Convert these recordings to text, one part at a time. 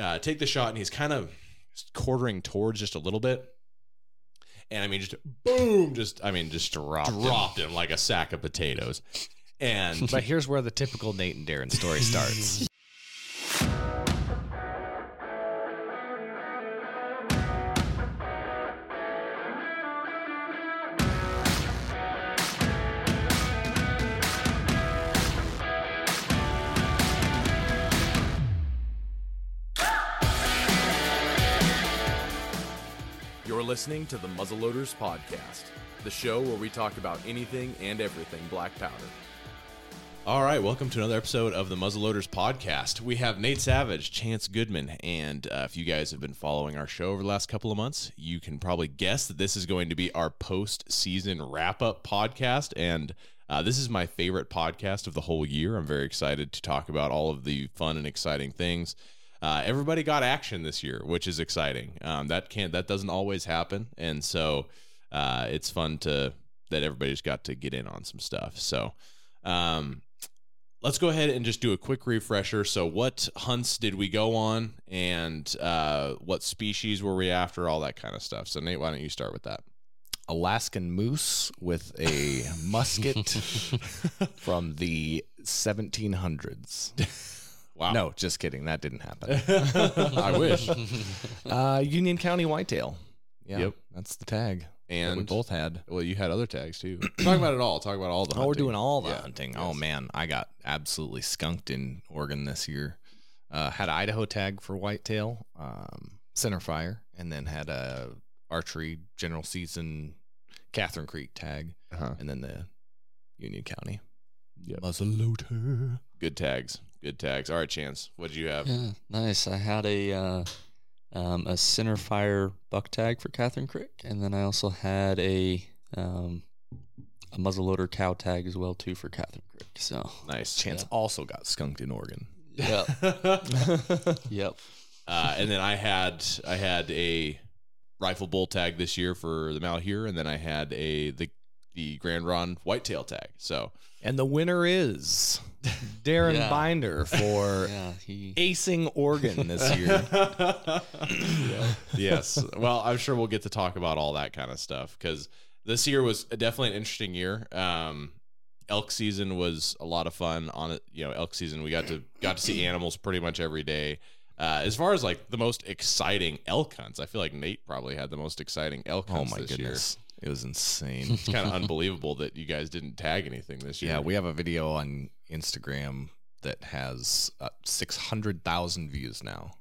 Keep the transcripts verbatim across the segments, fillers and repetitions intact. uh, take the shot, and he's kind of quartering towards just a little bit. And I mean, just boom, just, I mean, just dropped, dropped him. him like a sack of potatoes. And but here's where the typical Nate and Darren story starts. Listening to the Muzzle Loaders Podcast, the show where we talk about anything and everything black powder. All right, welcome to another episode of the Muzzle Loaders Podcast. We have Nate Savage, Chance Goodman, and uh, if you guys have been following our show over the last couple of months, you can probably guess that this is going to be our post-season wrap-up podcast, and uh, this is my favorite podcast of the whole year. I'm very excited to talk about all of the fun and exciting things. Uh, everybody got action this year, which is exciting. Um, that can't, that doesn't always happen. And so uh, it's fun to that everybody's got to get in on some stuff. So um, let's go ahead and just do a quick refresher. So what hunts did we go on, and uh, what species were we after, all that kind of stuff. So Nate, why don't you start with that? Alaskan moose with a musket from the seventeen hundreds. Wow. No, just kidding. That didn't happen. I wish. Uh, Union County whitetail. Yeah, yep. That's the tag. And we both had. Well, you had other tags too. Talk about it all. Talk about all the hunting. Oh, we're doing all the yeah. hunting. Yes. Oh, man. I got absolutely skunked in Oregon this year. Uh, had an Idaho tag for whitetail, um, center fire, and then had a archery general season Catherine Creek tag, uh-huh. and then the Union County. Yep. Muzzle loader. Good tags. Good tags. All right, Chance. What did you have? Yeah, nice. I had a uh, um, a center fire buck tag for Catherine Creek, and then I also had a um, a muzzleloader cow tag as well too for Catherine Creek. So nice. Chance yeah. also got skunked in Oregon. Yep. yep. Uh, and then I had I had a rifle bull tag this year for the Malheur, and then I had a the the Grande Ronde whitetail tag. So. And the winner is Darren yeah. Binder for yeah, he... acing Oregon this year. yeah. Yes. Well, I'm sure we'll get to talk about all that kind of stuff, because this year was definitely an interesting year. Um, elk season was a lot of fun. On it, you know, elk season, we got to got to see animals pretty much every day. Uh, as far as like the most exciting elk hunts, I feel like Nate probably had the most exciting elk hunts. Oh my this goodness. Year. It was insane. It's kind of unbelievable that you guys didn't tag anything this year. Yeah, we have a video on Instagram that has uh, six hundred thousand views now,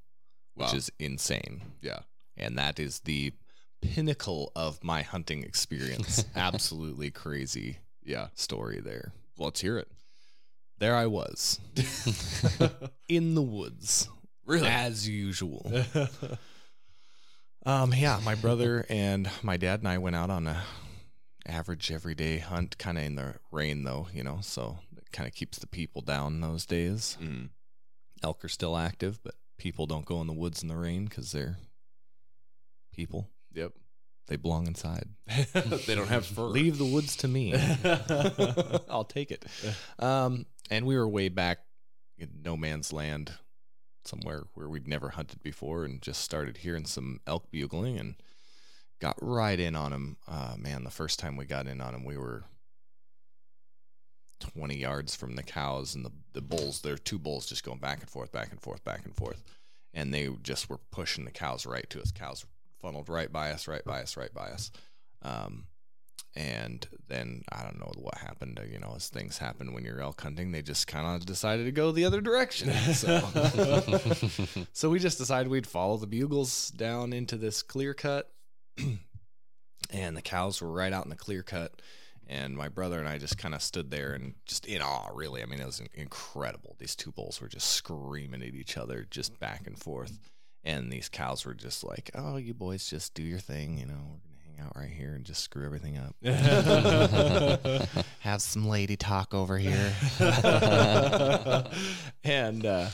which wow. is insane. Yeah. And that is the pinnacle of my hunting experience. Absolutely crazy yeah. story there. Well, let's hear it. There I was in the woods. Really? As usual. Um, yeah, my brother and my dad and I went out on a average everyday hunt, kind of in the rain though, you know, so it kind of keeps the people down those days. Mm. Elk are still active, but people don't go in the woods in the rain because they're people. Yep. They belong inside. They don't have fur. Leave the woods to me. I'll take it. Um, and we were way back in no man's land, somewhere where we'd never hunted before, and just started hearing some elk bugling and got right in on them. Uh, man, the first time we got in on them, we were twenty yards from the cows, and the, the bulls, there are two bulls just going back and forth, back and forth, back and forth. And they just were pushing the cows right to us. Cows funneled right by us, right by us, right by us. Um, and then I don't know what happened, you know, as things happen when you're elk hunting, they just kind of decided to go the other direction. So. So we just decided we'd follow the bugles down into this clear cut, and the cows were right out in the clear cut. And my brother and I just kind of stood there and just in awe, really. I mean, it was incredible. These two bulls were just screaming at each other, just back and forth. And these cows were just like, oh, you boys just do your thing, you know, out right here and just screw everything up. Have some lady talk over here. And uh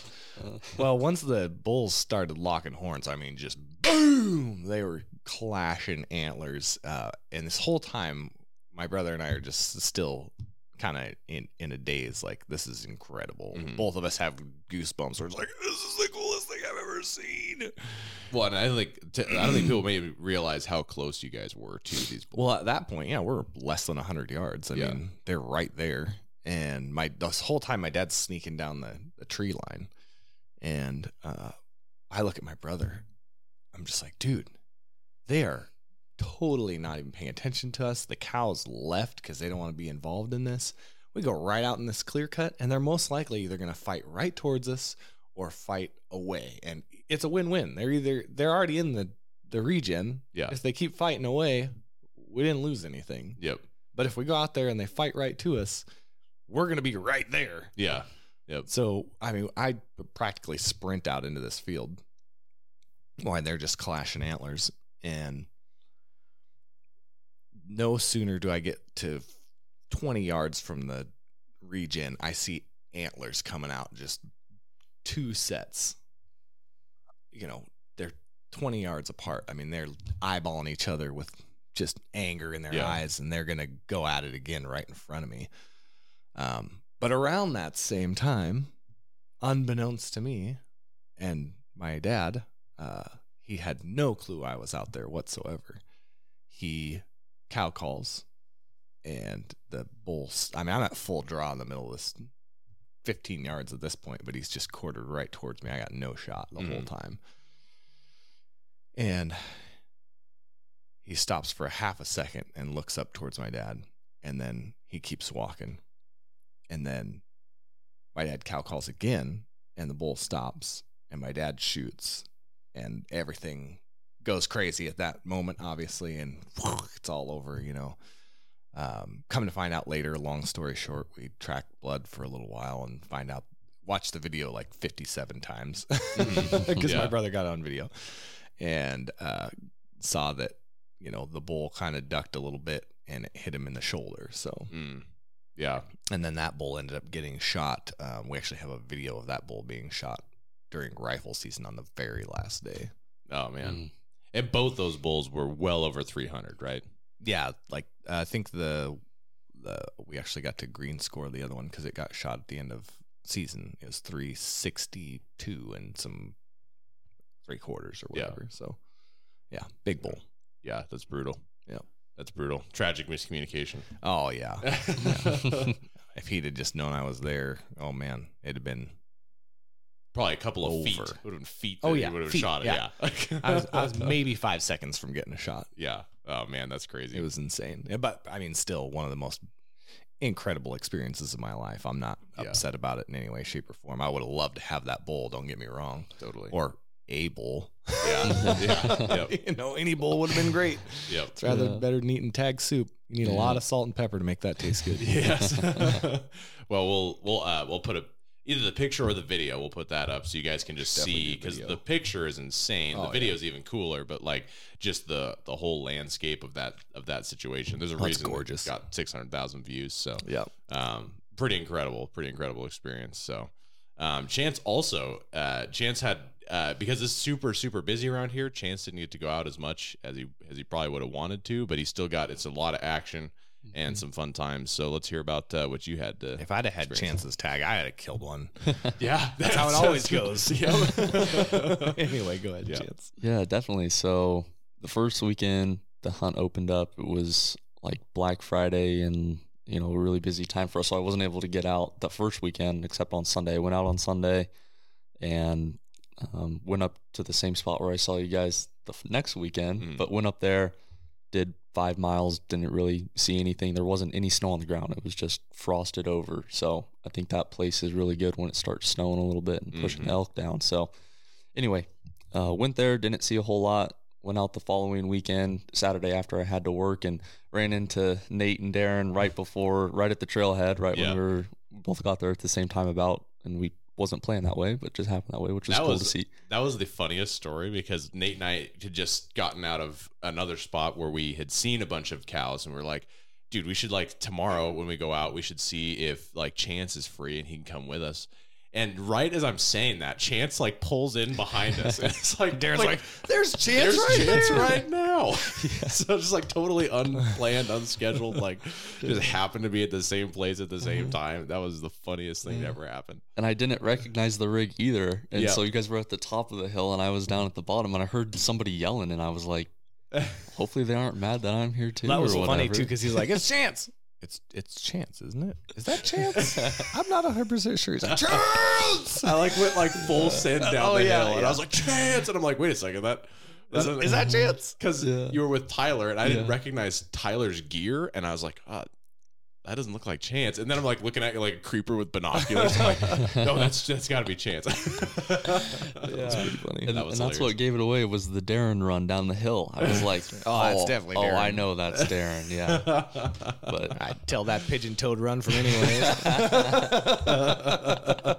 well, once the bulls started locking horns, I mean, just boom, they were clashing antlers. Uh and this whole time my brother and I are just still kind of in, in a daze, like, this is incredible. Mm-hmm. Both of us have goosebumps. We're just like, this is the coolest thing I've ever seen. Well, and I like to, I don't think people maybe realize how close you guys were to these bullets. Well, at that point, yeah, we're less than one hundred yards. I yeah. mean, they're right there. And my this whole time, my dad's sneaking down the, the tree line. And uh, I look at my brother. I'm just like, dude, they are totally not even paying attention to us. The cows left because they don't want to be involved in this. We go right out in this clear cut, and they're most likely either going to fight right towards us or fight away. And it's a win-win. They're either they're already in the, the region. Yeah. If they keep fighting away, we didn't lose anything. Yep. But if we go out there and they fight right to us, we're going to be right there. Yeah. Yep. So, I mean, I practically sprint out into this field while they're just clashing antlers. And no sooner do I get to twenty yards from the regen, I see antlers coming out, just two sets. You know, they're twenty yards apart. I mean, they're eyeballing each other with just anger in their yeah. eyes, and they're going to go at it again right in front of me. Um, but around that same time, unbeknownst to me and my dad, uh, he had no clue I was out there whatsoever. He cow calls, and the bull, I mean, I'm at full draw in the middle of this, fifteen yards at this point, but he's just quartered right towards me. I got no shot the mm-hmm. whole time. And he stops for a half a second and looks up towards my dad, and then he keeps walking. And then my dad cow calls again, and the bull stops, and my dad shoots, and everything goes crazy at that moment, obviously, and it's all over, you know. Um, come to find out later, long story short, we track blood for a little while and find out, watch the video like fifty-seven times because yeah. my brother got on video and uh, saw that, you know, the bull kind of ducked a little bit and it hit him in the shoulder. So, mm. yeah. And then that bull ended up getting shot. Um, we actually have a video of that bull being shot during rifle season on the very last day. Oh, man. Mm. And both those bulls were well over three hundred, right? Yeah, like uh, I think the the we actually got to green score the other one because it got shot at the end of season. It was three sixty-two and some three quarters or whatever. Yeah. So, yeah, big bull. Yeah, that's brutal. Yeah, that's brutal. Tragic miscommunication. Oh yeah. yeah. If he'd have just known I was there, oh man, it'd have been. Probably a couple of over. feet. Would have been feet. Oh yeah, would have shot it. Yeah, yeah. I, was, I was maybe five seconds from getting a shot. Yeah. Oh man, that's crazy. It was insane. Yeah, but I mean, still one of the most incredible experiences of my life. I'm not yeah. upset about it in any way, shape, or form. I would have loved to have that bull. Don't get me wrong. Totally. Or a bull. Yeah. yeah. Yep. You know, any bull would have been great. Yep. It's rather yeah. better than eating tag soup. You need yeah. a lot of salt and pepper to make that taste good. yes. well, we'll we'll uh, we'll put a. Either the picture or the video, we'll put that up so you guys can just Definitely see, because the picture is insane. Oh, the video is yeah. even cooler, but like just the, the whole landscape of that of that situation. There's a oh, reason it got six hundred thousand views. So yeah, um, pretty incredible, pretty incredible experience. So um, Chance also, uh, Chance had uh, because it's super super busy around here. Chance didn't get to go out as much as he as he probably would have wanted to, but he still got it's a lot of action. And some fun times. So let's hear about uh, what you had to. If I'd have had experience. Chance's tag, I'd have killed one. yeah, that's how it always goes. yeah. Anyway, go ahead, yeah. Chance. Yeah, definitely. So the first weekend the hunt opened up, it was like Black Friday, and you know, a really busy time for us. So I wasn't able to get out the first weekend except on Sunday. I went out on Sunday and um, went up to the same spot where I saw you guys the f- next weekend, mm. but went up there. Did five miles, didn't really see anything. There wasn't any snow on the ground. It was just frosted over. So I think that place is really good when it starts snowing a little bit and pushing mm-hmm. the elk down. So anyway, uh, went there, didn't see a whole lot. Went out the following weekend, Saturday after I had to work, and ran into Nate and Darren right before, right at the trailhead, right yeah. when we were we both got there at the same time about, and we wasn't playing that way, but just happened that way, which is cool was, to see. That was the funniest story because Nate and I had just gotten out of another spot where we had seen a bunch of cows, and we we're like, dude, we should like tomorrow when we go out, we should see if like Chance is free and he can come with us. And right as I'm saying that, Chance like pulls in behind us. And it's like Darren's like, like, there's Chance, there's right, Chance there. right now. Yeah. So just like totally unplanned, unscheduled, like just happened to be at the same place at the same time. That was the funniest thing yeah. that ever happened. And I didn't recognize the rig either. And yep. so you guys were at the top of the hill and I was down at the bottom and I heard somebody yelling and I was like, hopefully they aren't mad that I'm here too. That was or funny whatever. too, because he's like, it's Chance. It's it's Chance, isn't it? Is that Chance? I'm not one hundred percent sure. He's like, Chance! I like went like full send down oh, the yeah, hill, yeah. and I was like, Chance! And I'm like, wait a second, that... Is, is that Chance? Because yeah. you were with Tyler, and I yeah. didn't recognize Tyler's gear, and I was like, oh, that doesn't look like Chance. And then I'm like looking at you like a creeper with binoculars. I'm like, no, that's that's got to be Chance. yeah. That's pretty funny. And, that was and that's what gave it away was the Darren run down the hill. I was like, oh, oh that's definitely Darren. Oh, I know that's Darren. Yeah, but I'd tell that pigeon-toed run from anyways. oh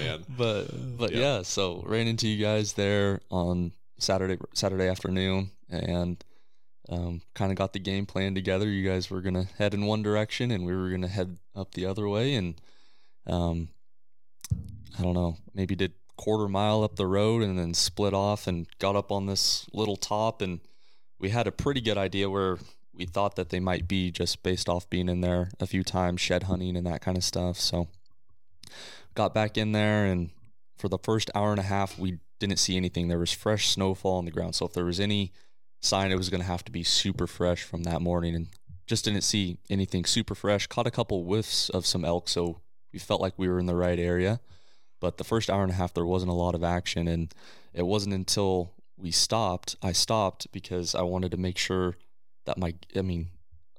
man. But but yeah. yeah, so ran into you guys there on Saturday Saturday afternoon and. Um, kind of got the game plan together. You guys were going to head in one direction and we were going to head up the other way. And, um, I don't know, maybe did quarter mile up the road and then split off and got up on this little top. And we had a pretty good idea where we thought that they might be just based off being in there a few times, shed hunting and that kind of stuff. So got back in there and for the first hour and a half, we didn't see anything. There was fresh snowfall on the ground. So if there was any sign, it was going to have to be super fresh from that morning, and just didn't see anything super fresh. Caught a couple whiffs of some elk, so we felt like we were in the right area, but the first hour and a half there wasn't a lot of action. And it wasn't until we stopped I stopped because I wanted to make sure that my I mean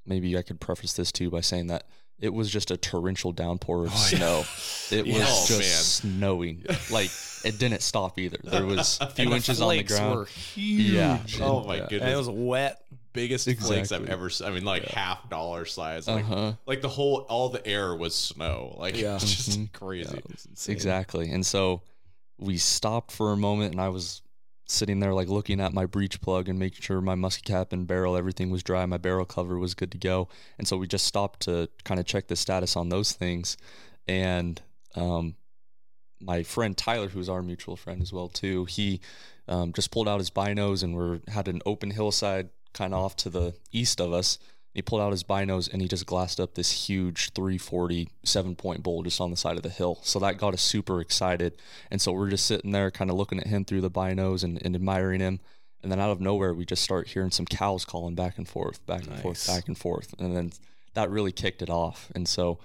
maybe I could preface this too by saying that it was just a torrential downpour of oh, snow. Yeah. It was oh, just man. snowing. Like, it didn't stop either. There was a few inches on the ground. Were huge. Yeah. Oh, and, my yeah. goodness. And it was wet. Biggest exactly. flakes I've ever seen. I mean, like yeah. half dollar size. Like, uh-huh. like the whole, all the air was snow. Like, yeah. it was just mm-hmm. crazy. Yeah, it was exactly. And so we stopped for a moment, and I was sitting there, like, looking at my breech plug and making sure my musket cap and barrel, everything was dry. My barrel cover was good to go. And so we just stopped to kind of check the status on those things. And um, my friend Tyler, who's our mutual friend as well, too, he um, just pulled out his binos, and we had an open hillside kind of off to the east of us. He pulled out his binos, and he just glassed up this huge three forty seven-point bull just on the side of the hill. So that got us super excited. And so we're just sitting there kind of looking at him through the binos and, and admiring him. And then out of nowhere, we just start hearing some cows calling back and forth, back and nice. forth, back and forth. And then that really kicked it off. And so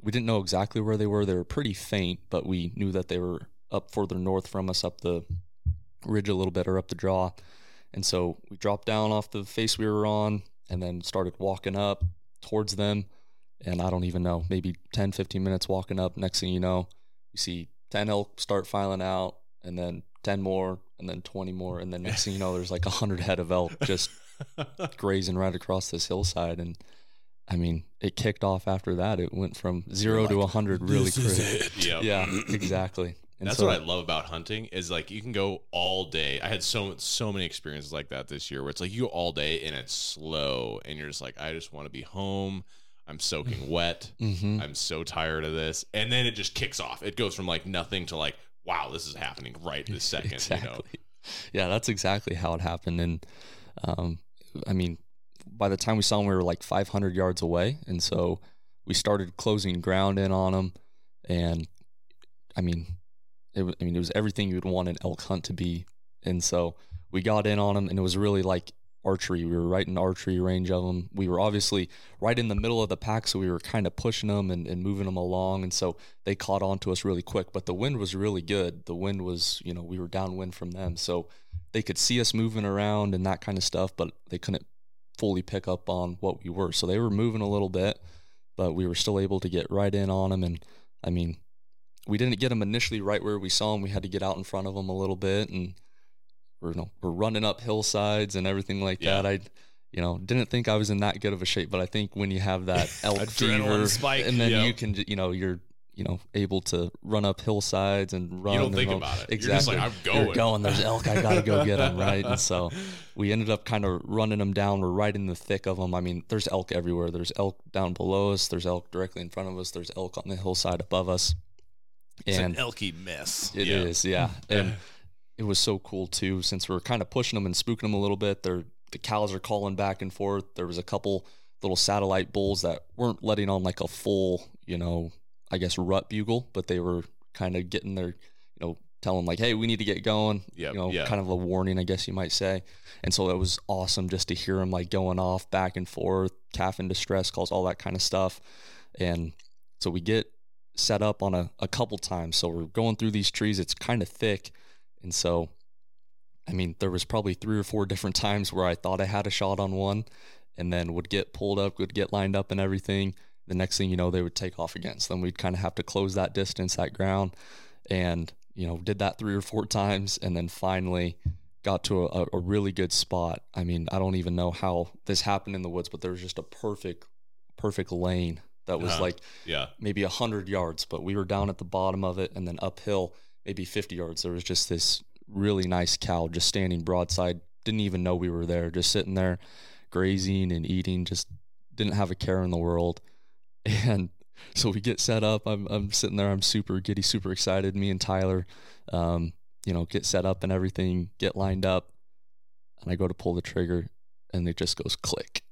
we didn't know exactly where they were. They were pretty faint, but we knew that they were up further north from us, up the ridge a little bit or up the draw. And so we dropped down off the face we were on, and then started walking up towards them. And I don't even know, maybe ten, fifteen minutes walking up. Next thing you know, you see ten elk start filing out, and then ten more, and then twenty more. And then next thing you know, there's like one hundred head of elk just grazing right across this hillside. And I mean, it kicked off after that. It went from zero like, to one hundred really quick. Yep. Yeah, exactly. And that's so, what I love about hunting is like you can go all day. I had so so many experiences like that this year where it's like you go all day and it's slow and you're just like, I just want to be home. I'm soaking wet. Mm-hmm. I'm so tired of this. And then it just kicks off. It goes from like nothing to like, wow, this is happening right this second. Exactly. You know? Yeah, that's exactly how it happened. And um, I mean, by the time we saw them, we were like five hundred yards away. And so we started closing ground in on them. And I mean, It was, I mean, it was everything you would want an elk hunt to be. And so we got in on them, and it was really like archery. We were right in archery range of them. We were obviously right in the middle of the pack, so we were kind of pushing them and, and moving them along. And so they caught on to us really quick, but the wind was really good. The wind was, you know, we were downwind from them. So they could see us moving around and that kind of stuff, but they couldn't fully pick up on what we were. So they were moving a little bit, but we were still able to get right in on them. And I mean, we didn't get them initially right where we saw them. We had to get out in front of them a little bit, and we're, you know, we're running up hillsides and everything like yeah. that. I, you know, didn't think I was in that good of a shape, but I think when you have that elk fever spike, and then yep. you can, you know, you're, you know, able to run up hillsides and run. You don't think home. about it. Exactly. You're just like, I'm going. You're going. There's elk. I got to go get them. Right. And so we ended up kind of running them down. We're right in the thick of them. I mean, there's elk everywhere. There's elk down below us. There's elk directly in front of us. There's elk on the hillside above us. It's and an elky mess. It yeah. is, yeah. And it was so cool, too, since we were kind of pushing them and spooking them a little bit. They're, the cows are calling back and forth. There was a couple little satellite bulls that weren't letting on like a full, you know, I guess rut bugle, but they were kind of getting their, you know, telling like, hey, we need to get going, yep, you know, yep. kind of a warning, I guess you might say. And so it was awesome just to hear them like going off back and forth, calf in distress calls, all that kind of stuff. And so we get set up on a, a couple times. So we're going through these trees. It's kind of thick. And so, I mean, there was probably three or four different times where I thought I had a shot on one and then would get pulled up, would get lined up and everything. The next thing you know, they would take off again. So then we'd kind of have to close that distance, that ground, and, you know, did that three or four times and then finally got to a, a really good spot. I mean, I don't even know how this happened in the woods, but there was just a perfect, perfect lane that was uh-huh. like yeah. maybe one hundred yards, but we were down at the bottom of it and then uphill maybe fifty yards. There was just this really nice cow just standing broadside. Didn't even know we were there, just sitting there grazing and eating, just didn't have a care in the world. And so we get set up. I'm I'm sitting there. I'm super giddy, super excited. Me and Tyler, um, you know, get set up and everything, get lined up. And I go to pull the trigger, and it just goes click.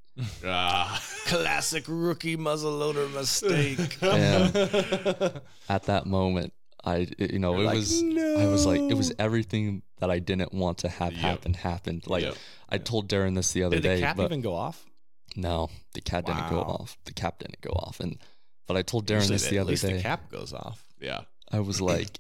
Ah, classic rookie muzzleloader mistake. And at that moment, I, you know, You're it like, was, no. I was like, it was everything that I didn't want to have yep. happen happened. Like yep. I told Darren this the other Did day. Did the cap but even go off? No, the cap wow. didn't go off. The cap didn't go off. And but I told Darren Usually this the other day. At least the cap goes off. Yeah. I was like,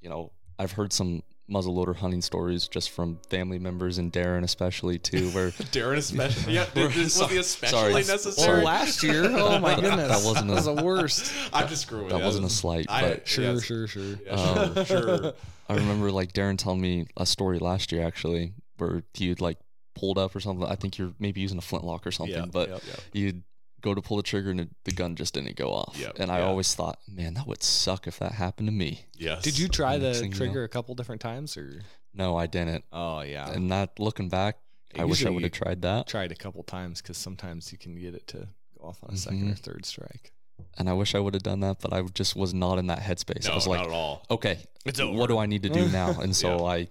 you know, I've heard some muzzleloader hunting stories just from family members and Darren especially too. Where Darren especially, yeah, this was so, especially sorry, necessary. Well, last year, oh my goodness, that wasn't a, that was the worst. I'm just screwing. That, that wasn't a slight. I, but, sure, yeah, sure, sure, yeah, um, sure. I remember like Darren telling me a story last year actually where he'd like pulled up or something. I think you're maybe using a flintlock or something, yeah, but yeah, yeah. you'd go to pull the trigger and the gun just didn't go off. Yep, and I yeah. always thought, man, that would suck if that happened to me. Yes. Did you try the trigger you know? a couple different times or? No, I didn't. Oh yeah. And that looking back, I wish I would have tried that. Tried a couple times because sometimes you can get it to go off on a mm-hmm. second or third strike. And I wish I would have done that, but I just was not in that headspace. No, I was like, not at all. Okay, it's over. What do I need to do now? And so yeah. I.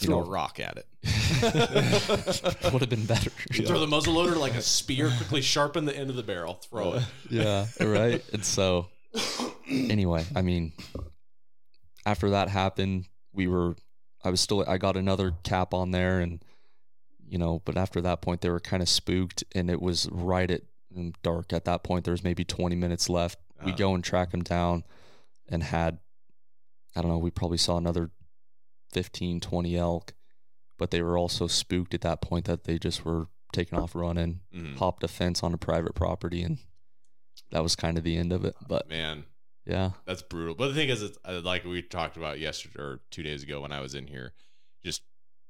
You throw know, a rock at it. Would have been better. Yeah. Throw the muzzleloader like a spear, quickly sharpen the end of the barrel, throw it. Yeah, right? And so, anyway, I mean, after that happened, we were, I was still, I got another cap on there and, you know, but after that point, they were kind of spooked and it was right at dark. At that point, there was maybe twenty minutes left. Uh-huh. We go and track them down and had, I don't know, we probably saw another fifteen, twenty elk, but they were also spooked at that point that they just were taking off running, mm-hmm. hopped a fence on a private property, and that was kind of the end of it. But man, yeah, that's brutal. But the thing is, it's like we talked about yesterday or two days ago when I was in here, just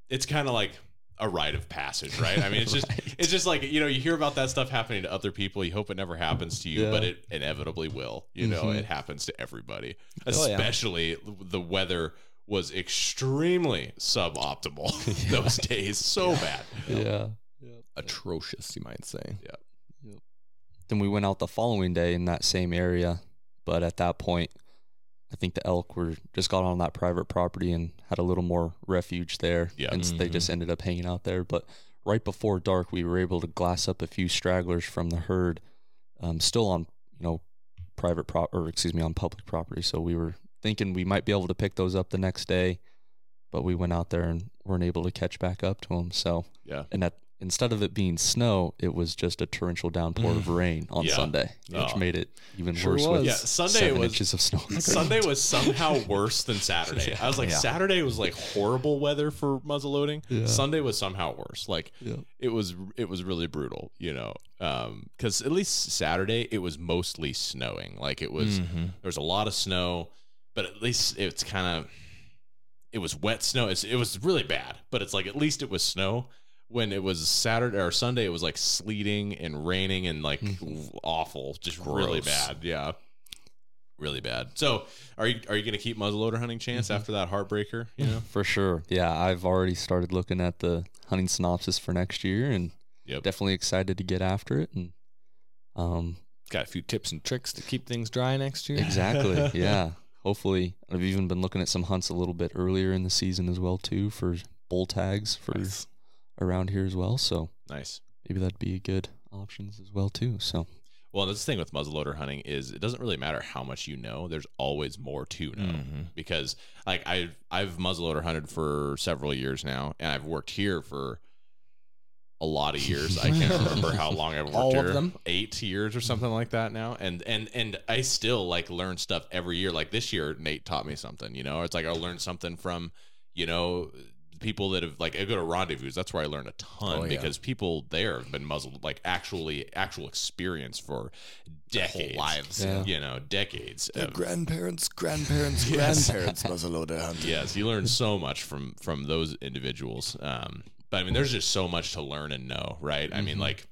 it's kind of like a rite of passage, right? I mean, it's just right. it's just like, you know, you hear about that stuff happening to other people, you hope it never happens to you, yeah. but it inevitably will. You mm-hmm. know, it happens to everybody, especially oh, yeah. the weather. Was extremely suboptimal yeah. those days. So bad. Yeah. yeah. Atrocious, you might say. Yeah. Yep. Then we went out the following day in that same area. But at that point, I think the elk were just got on that private property and had a little more refuge there. Yeah. And mm-hmm. they just ended up hanging out there. But right before dark, we were able to glass up a few stragglers from the herd, um, still on, you know, private pro- or excuse me, on public property. So we were thinking we might be able to pick those up the next day, but we went out there and weren't able to catch back up to them. So yeah, and that instead of it being snow, it was just a torrential downpour of rain on yeah. Sunday, which oh. made it even sure worse. Was. With yeah, Sunday seven was inches of snow. Sunday was somehow worse than Saturday. Yeah. I was like, yeah. Saturday was like horrible weather for muzzleloading. Yeah. Sunday was somehow worse. Like yeah. it was, it was really brutal, you know. Um, because at least Saturday it was mostly snowing. Like it was, mm-hmm. there was a lot of snow. But at least it's kind of, it was wet snow. It's, it was really bad, but it's like, at least it was snow. When it was Saturday or Sunday, it was like sleeting and raining and like mm-hmm. awful, just gross. Really bad. Yeah. Really bad. So are you, are you going to keep muzzleloader hunting, Chance, mm-hmm. after that heartbreaker? You know, for sure. Yeah. I've already started looking at the hunting synopsis for next year and yep. definitely excited to get after it. And, um, got a few tips and tricks to keep things dry next year. Exactly. Yeah. Hopefully, I've even been looking at some hunts a little bit earlier in the season as well too for bull tags for nice. around here as well. So nice. Maybe that'd be good options as well too. So. Well, this thing with muzzleloader hunting is it doesn't really matter how much you know. There's always more to know mm-hmm. because like I've I've muzzleloader hunted for several years now, and I've worked here for a lot of years. I can't remember how long I've worked All here. Of them? Eight years or something like that now. And and and I still like learn stuff every year. Like this year, Nate taught me something. You know, it's like I learned something from you know. people that have like I go to rendezvous. That's where I learned a ton oh, yeah. because people there have been muzzled like actually actual experience for decades, lives, yeah. you know, decades. Their of, grandparents, grandparents, yes. grandparents muzzleloader hunting. Yes, you learn so much from from those individuals. Um, but I mean, there's just so much to learn and know, right? Mm-hmm. I mean, like,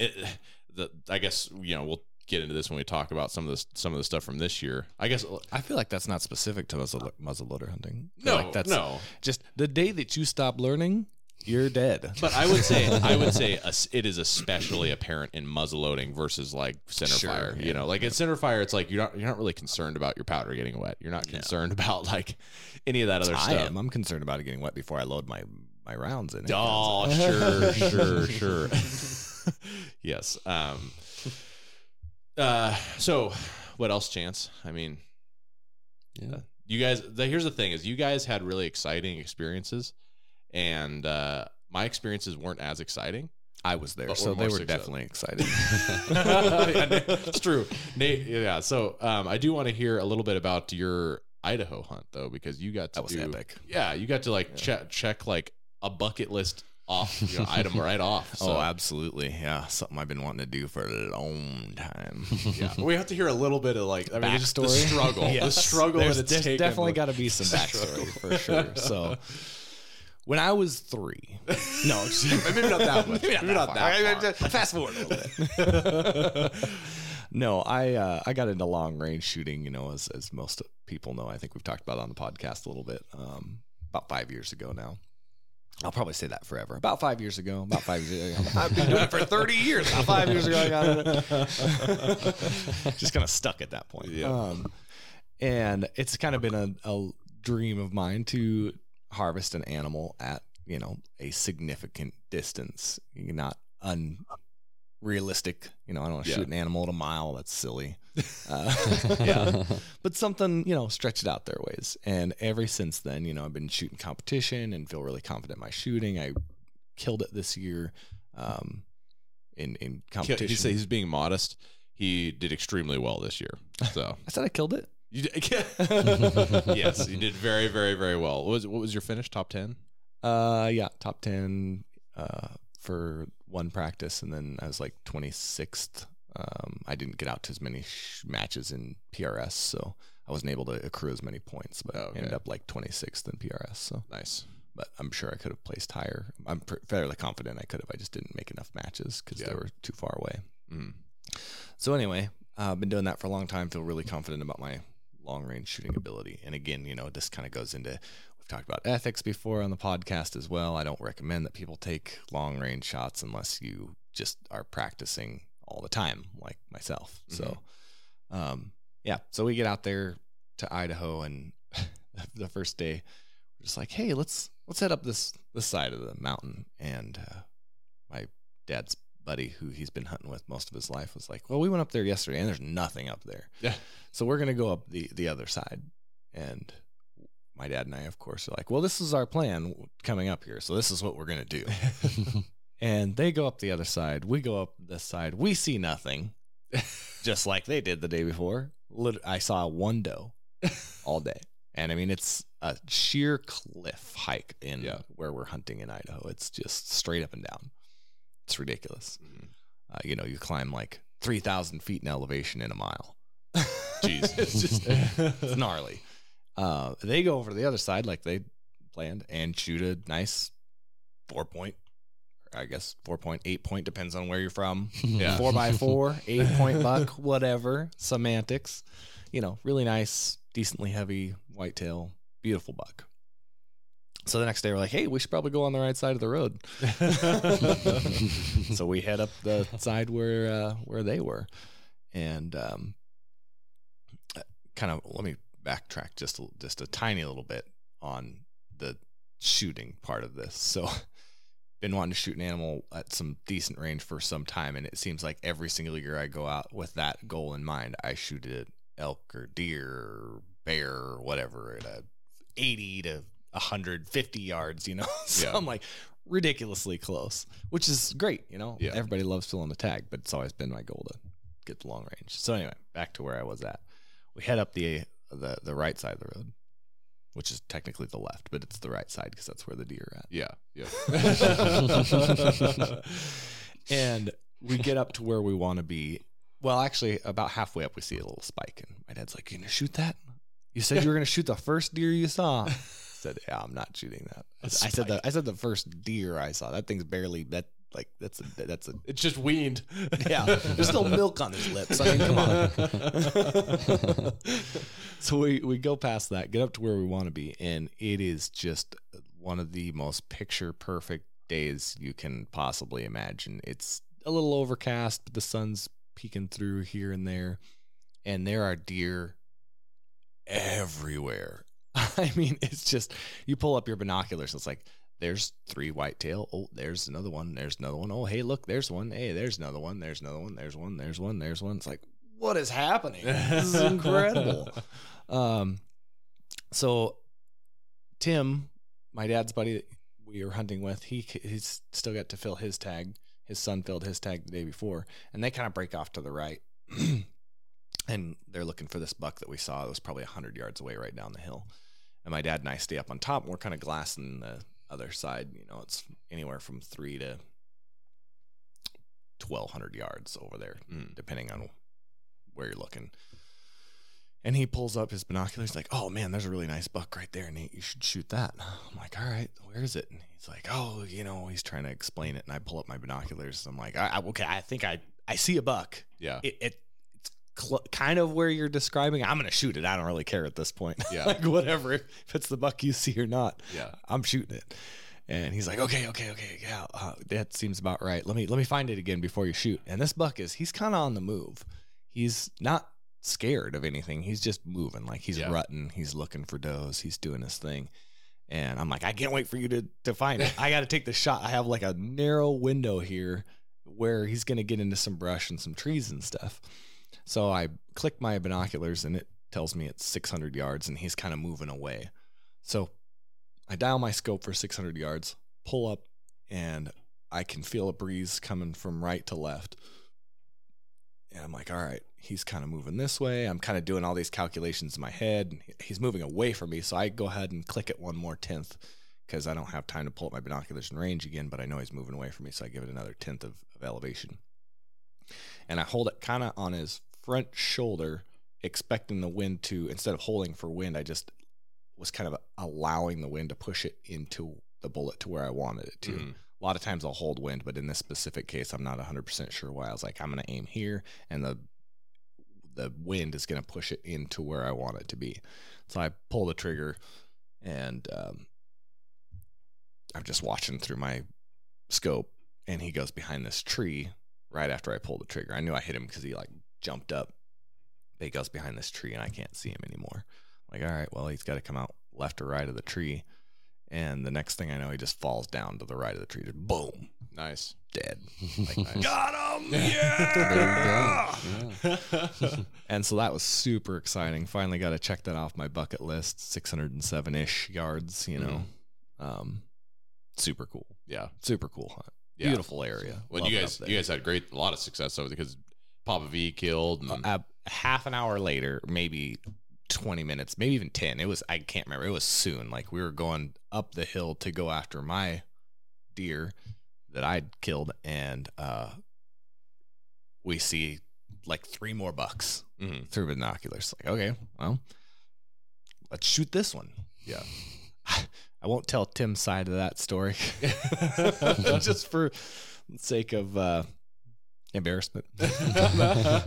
it, the I guess you know we'll get into this when we talk about some of this some of the stuff from this year. I guess I feel like that's not specific to muzzle, muzzleloader hunting. No, like that's no. Just the day that you stop learning, you're dead. But I would say I would say a, it is especially apparent in muzzleloading versus like center sure, fire. Yeah. You know, like at center fire, it's like you're not you're not really concerned about your powder getting wet. You're not concerned yeah. about like any of that other I stuff. I am. I'm concerned about it getting wet before I load my my rounds in. Oh, rounds sure, sure, sure. Yes. Um. Uh, so what else, Chance? I mean, yeah, you guys, the, here's the thing is you guys had really exciting experiences and, uh, my experiences weren't as exciting. I was there, so they were definitely exciting. yeah, it's true. Nate, yeah. So, um, I do want to hear a little bit about your Idaho hunt though, because you got to that was do, epic. Yeah. You got to like yeah. check, check like a bucket list off you know, item right off. So. Oh, absolutely. Yeah. Something I've been wanting to do for a long time. Yeah. But we have to hear a little bit of like, I mean, just the struggle, yes. the struggle. There's, that it's there's definitely got to be some backstory for sure. So when I was three, no, just, maybe not that much. Maybe not maybe that, not that far. Far. Fast forward a little bit. No, I, uh, I got into long range shooting, you know, as, as most people know, I think we've talked about it on the podcast a little bit, um, about five years ago now. I'll probably say that forever. About five years ago. About five years ago. I've been doing it for thirty years. About five years ago, I got it. Just kind of stuck at that point. Yeah. Um, and it's kind of been a, a dream of mine to harvest an animal at, you know, a significant distance. Not unrealistic. You know, I don't want to yeah. shoot an animal at a mile. That's silly. Uh, yeah. But something, you know, stretch it out their ways. And ever since then, you know, I've been shooting competition and feel really confident in my shooting. I killed it this year um, in, in competition. He said he's being modest. He did extremely well this year. So I said I killed it. You did, yeah. Yes, you did very, very, very well. What was, what was your finish? Top ten? Uh, yeah, top ten uh, for one practice. And then I was like twenty-sixth. Um, I didn't get out to as many sh- matches in P R S, so I wasn't able to accrue as many points, but okay. ended up like twenty-sixth in P R S. So nice. But I'm sure I could have placed higher. I'm pr- fairly confident I could have. I just didn't make enough matches because yeah. they were too far away. Mm. So anyway, I've uh, been doing that for a long time. Feel really confident about my long-range shooting ability. And again, you know, this kind of goes into, we've talked about ethics before on the podcast as well. I don't recommend that people take long-range shots unless you just are practicing all the time, like myself. Mm-hmm. So, um, yeah. So we get out there to Idaho, and the first day, we're just like, "Hey, let's let's head up this this side of the mountain." And uh, my dad's buddy, who he's been hunting with most of his life, was like, "Well, we went up there yesterday, and there's nothing up there. Yeah. So we're gonna go up the the other side." And my dad and I, of course, are like, "Well, this is our plan coming up here. So this is what we're gonna do." And they go up the other side. We go up this side. We see nothing, just like they did the day before. I saw one doe all day. And, I mean, it's a sheer cliff hike in yeah. where we're hunting in Idaho. It's just straight up and down. It's ridiculous. Mm-hmm. Uh, you know, you climb, like, three thousand feet in elevation in a mile. Jeez. It's just it's gnarly. Uh, they go over to the other side like they planned and shoot a nice four-point. I guess four point, eight point, depends on where you're from. Yeah. Four by four, eight point buck, whatever. Semantics. You know, really nice, decently heavy whitetail, beautiful buck. So the next day we're like, hey, we should probably go on the right side of the road. So we head up the side where uh, where they were. And um, kind of let me backtrack just a, just a tiny little bit on the shooting part of this. So been wanting to shoot an animal at some decent range for some time, and it seems like every single year I go out with that goal in mind. I shoot an elk or deer or bear or whatever at a eighty to one hundred fifty yards, you know. So yeah. I'm like ridiculously close, which is great, you know. Yeah. Everybody loves filling the tag, but it's always been my goal to get to long range. So anyway, back to where I was at. We head up the the the right side of the road, which is technically the left, but it's the right side because that's where the deer are at. Yeah, yeah. And we get up to where we want to be. Well, actually, about halfway up, we see a little spike, and my dad's like, "You gonna shoot that? You said you were gonna shoot the first deer you saw." I said, "Yeah, I'm not shooting that." I said the I said the first deer I saw. That thing's barely that. Like that's a, that's a, it's just weaned. Yeah. There's still milk on his lips. I mean, come on. So we, we go past that, get up to where we want to be. And it is just one of the most picture perfect days you can possibly imagine. It's a little overcast, but the sun's peeking through here and there. And there are deer everywhere. I mean, it's just, you pull up your binoculars and it's like, there's three whitetail. Oh, there's another one. There's another one. Oh, hey, look, there's one. Hey, there's another one. There's another one. There's one. There's one. There's one. It's like, what is happening? This is incredible. um, so Tim, my dad's buddy that we were hunting with, he he's still got to fill his tag. His son filled his tag the day before, and they kind of break off to the right, and they're looking for this buck that we saw that was probably a hundred yards away, right down the hill. And my dad and I stay up on top, and we're kind of glassing the other side, you know. It's anywhere from three to twelve hundred yards over there, mm. depending on where you're looking. And he pulls up his binoculars, like, "Oh man, there's a really nice buck right there, Nate. You should shoot that." I'm like, "All right, where is it?" And he's like, "Oh, you know," he's trying to explain it. And I pull up my binoculars. And I'm like, I, I, "Okay, I think I I see a buck. Yeah, it, it it's cl- kind of where you're describing. I'm gonna shoot it. I don't really care at this point. Yeah, like whatever, if it's the buck you see or not. Yeah, I'm shooting it." And he's like, okay, okay, okay, yeah, uh, that seems about right. Let me let me find it again before you shoot. And this buck is, he's kind of on the move. He's not scared of anything. He's just moving, like he's yeah. rutting, he's looking for does, he's doing his thing. And I'm like, I can't wait for you to, to find it. I got to take the shot. I have like a narrow window here where he's going to get into some brush and some trees and stuff. So I click my binoculars, and it tells me it's six hundred yards, and he's kind of moving away. So I dial my scope for six hundred yards, pull up, and I can feel a breeze coming from right to left. And I'm like, all right, he's kind of moving this way. I'm kind of doing all these calculations in my head, and he's moving away from me. So I go ahead and click it one more tenth, because I don't have time to pull up my binoculars and range again, but I know he's moving away from me, so I give it another tenth of, of elevation. And I hold it kind of on his front shoulder, expecting the wind to, instead of holding for wind, I just was kind of allowing the wind to push it into the bullet to where I wanted it to. Mm-hmm. A lot of times I'll hold wind, but in this specific case, I'm not one hundred percent sure why. I was like, I'm going to aim here, and the the wind is going to push it into where I want it to be. So I pull the trigger, and um, I'm just watching through my scope, and he goes behind this tree right after I pull the trigger. I knew I hit him because he like jumped up. He goes behind this tree, and I can't see him anymore. Like, all right, well, he's got to come out left or right of the tree. And the next thing I know, he just falls down to the right of the tree. Just boom. Nice. Dead. Like, nice. Got him. Yeah. There you go. And so that was super exciting. Finally got to check that off my bucket list. six hundred seven-ish yards, you know. Mm-hmm. Um, super cool. Yeah. Super cool hunt. Yeah. Beautiful area. Well, Love you guys you guys had great, a lot of success over there because Papa V killed. And- uh, half an hour later, maybe twenty minutes, maybe even ten. It was, I can't remember. It was soon. Like we were going up the hill to go after my deer that I'd killed. And, uh, we see like three more bucks mm-hmm. through binoculars. Like, okay, well, let's shoot this one. Yeah. I won't tell Tim's side of that story just for the sake of, uh, embarrassment.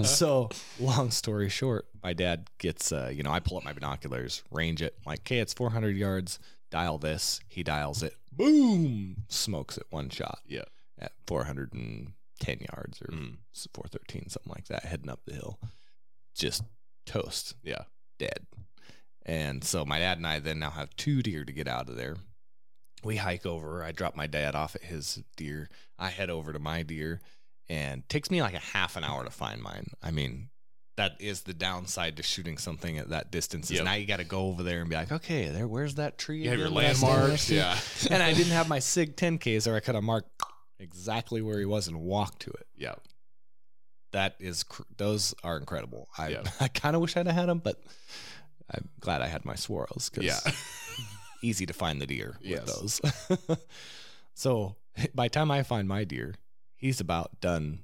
So long story short, my dad gets uh you know I pull up my binoculars, range it, I'm like, okay, it's four hundred yards, dial this. He dials it, boom, smokes it one shot. Yeah, at 400 and ten yards or mm. four thirteen, something like that, heading up the hill. Just toast. Yeah. Dead. And so my dad and I then now have two deer to get out of there. We hike over. I drop my dad off at his deer. I head over to my deer, and it takes me like a half an hour to find mine. I mean, that is the downside to shooting something at that distance. Is yep. Now you got to go over there and be like, okay, there, where's that tree? You have your landmarks. Yeah. And I didn't have my SIG ten Ks, or I could have marked exactly where he was and walked to it. Yeah. That is, those are incredible. I yep. I kind of wish I'd have had them, but I'm glad I had my Swaros. Cause yeah. Easy to find the deer yes. with those. So by the time I find my deer, he's about done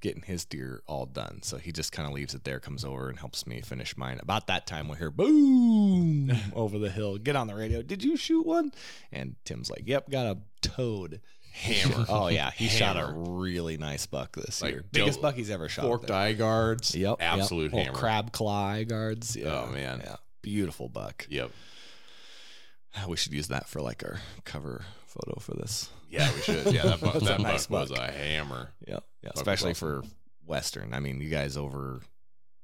getting his deer all done. So he just kind of leaves it there, comes over and helps me finish mine. About that time we hear boom over the hill, get on the radio. Did you shoot one? And Tim's like, yep, got a toad. Hammer. Oh yeah. He hammer. Shot a really nice buck this like, year. Biggest buck he's ever shot. Forked eye guards. Yep. Absolute yep. hammer. Crab claw eye guards. Yeah, oh man. Yeah. Beautiful buck. Yep. We should use that for like our cover photo for this. Yeah, we should. Yeah, that buck, that buck nice was buck. a hammer. Yeah, yeah. Especially for Western. I mean, you guys over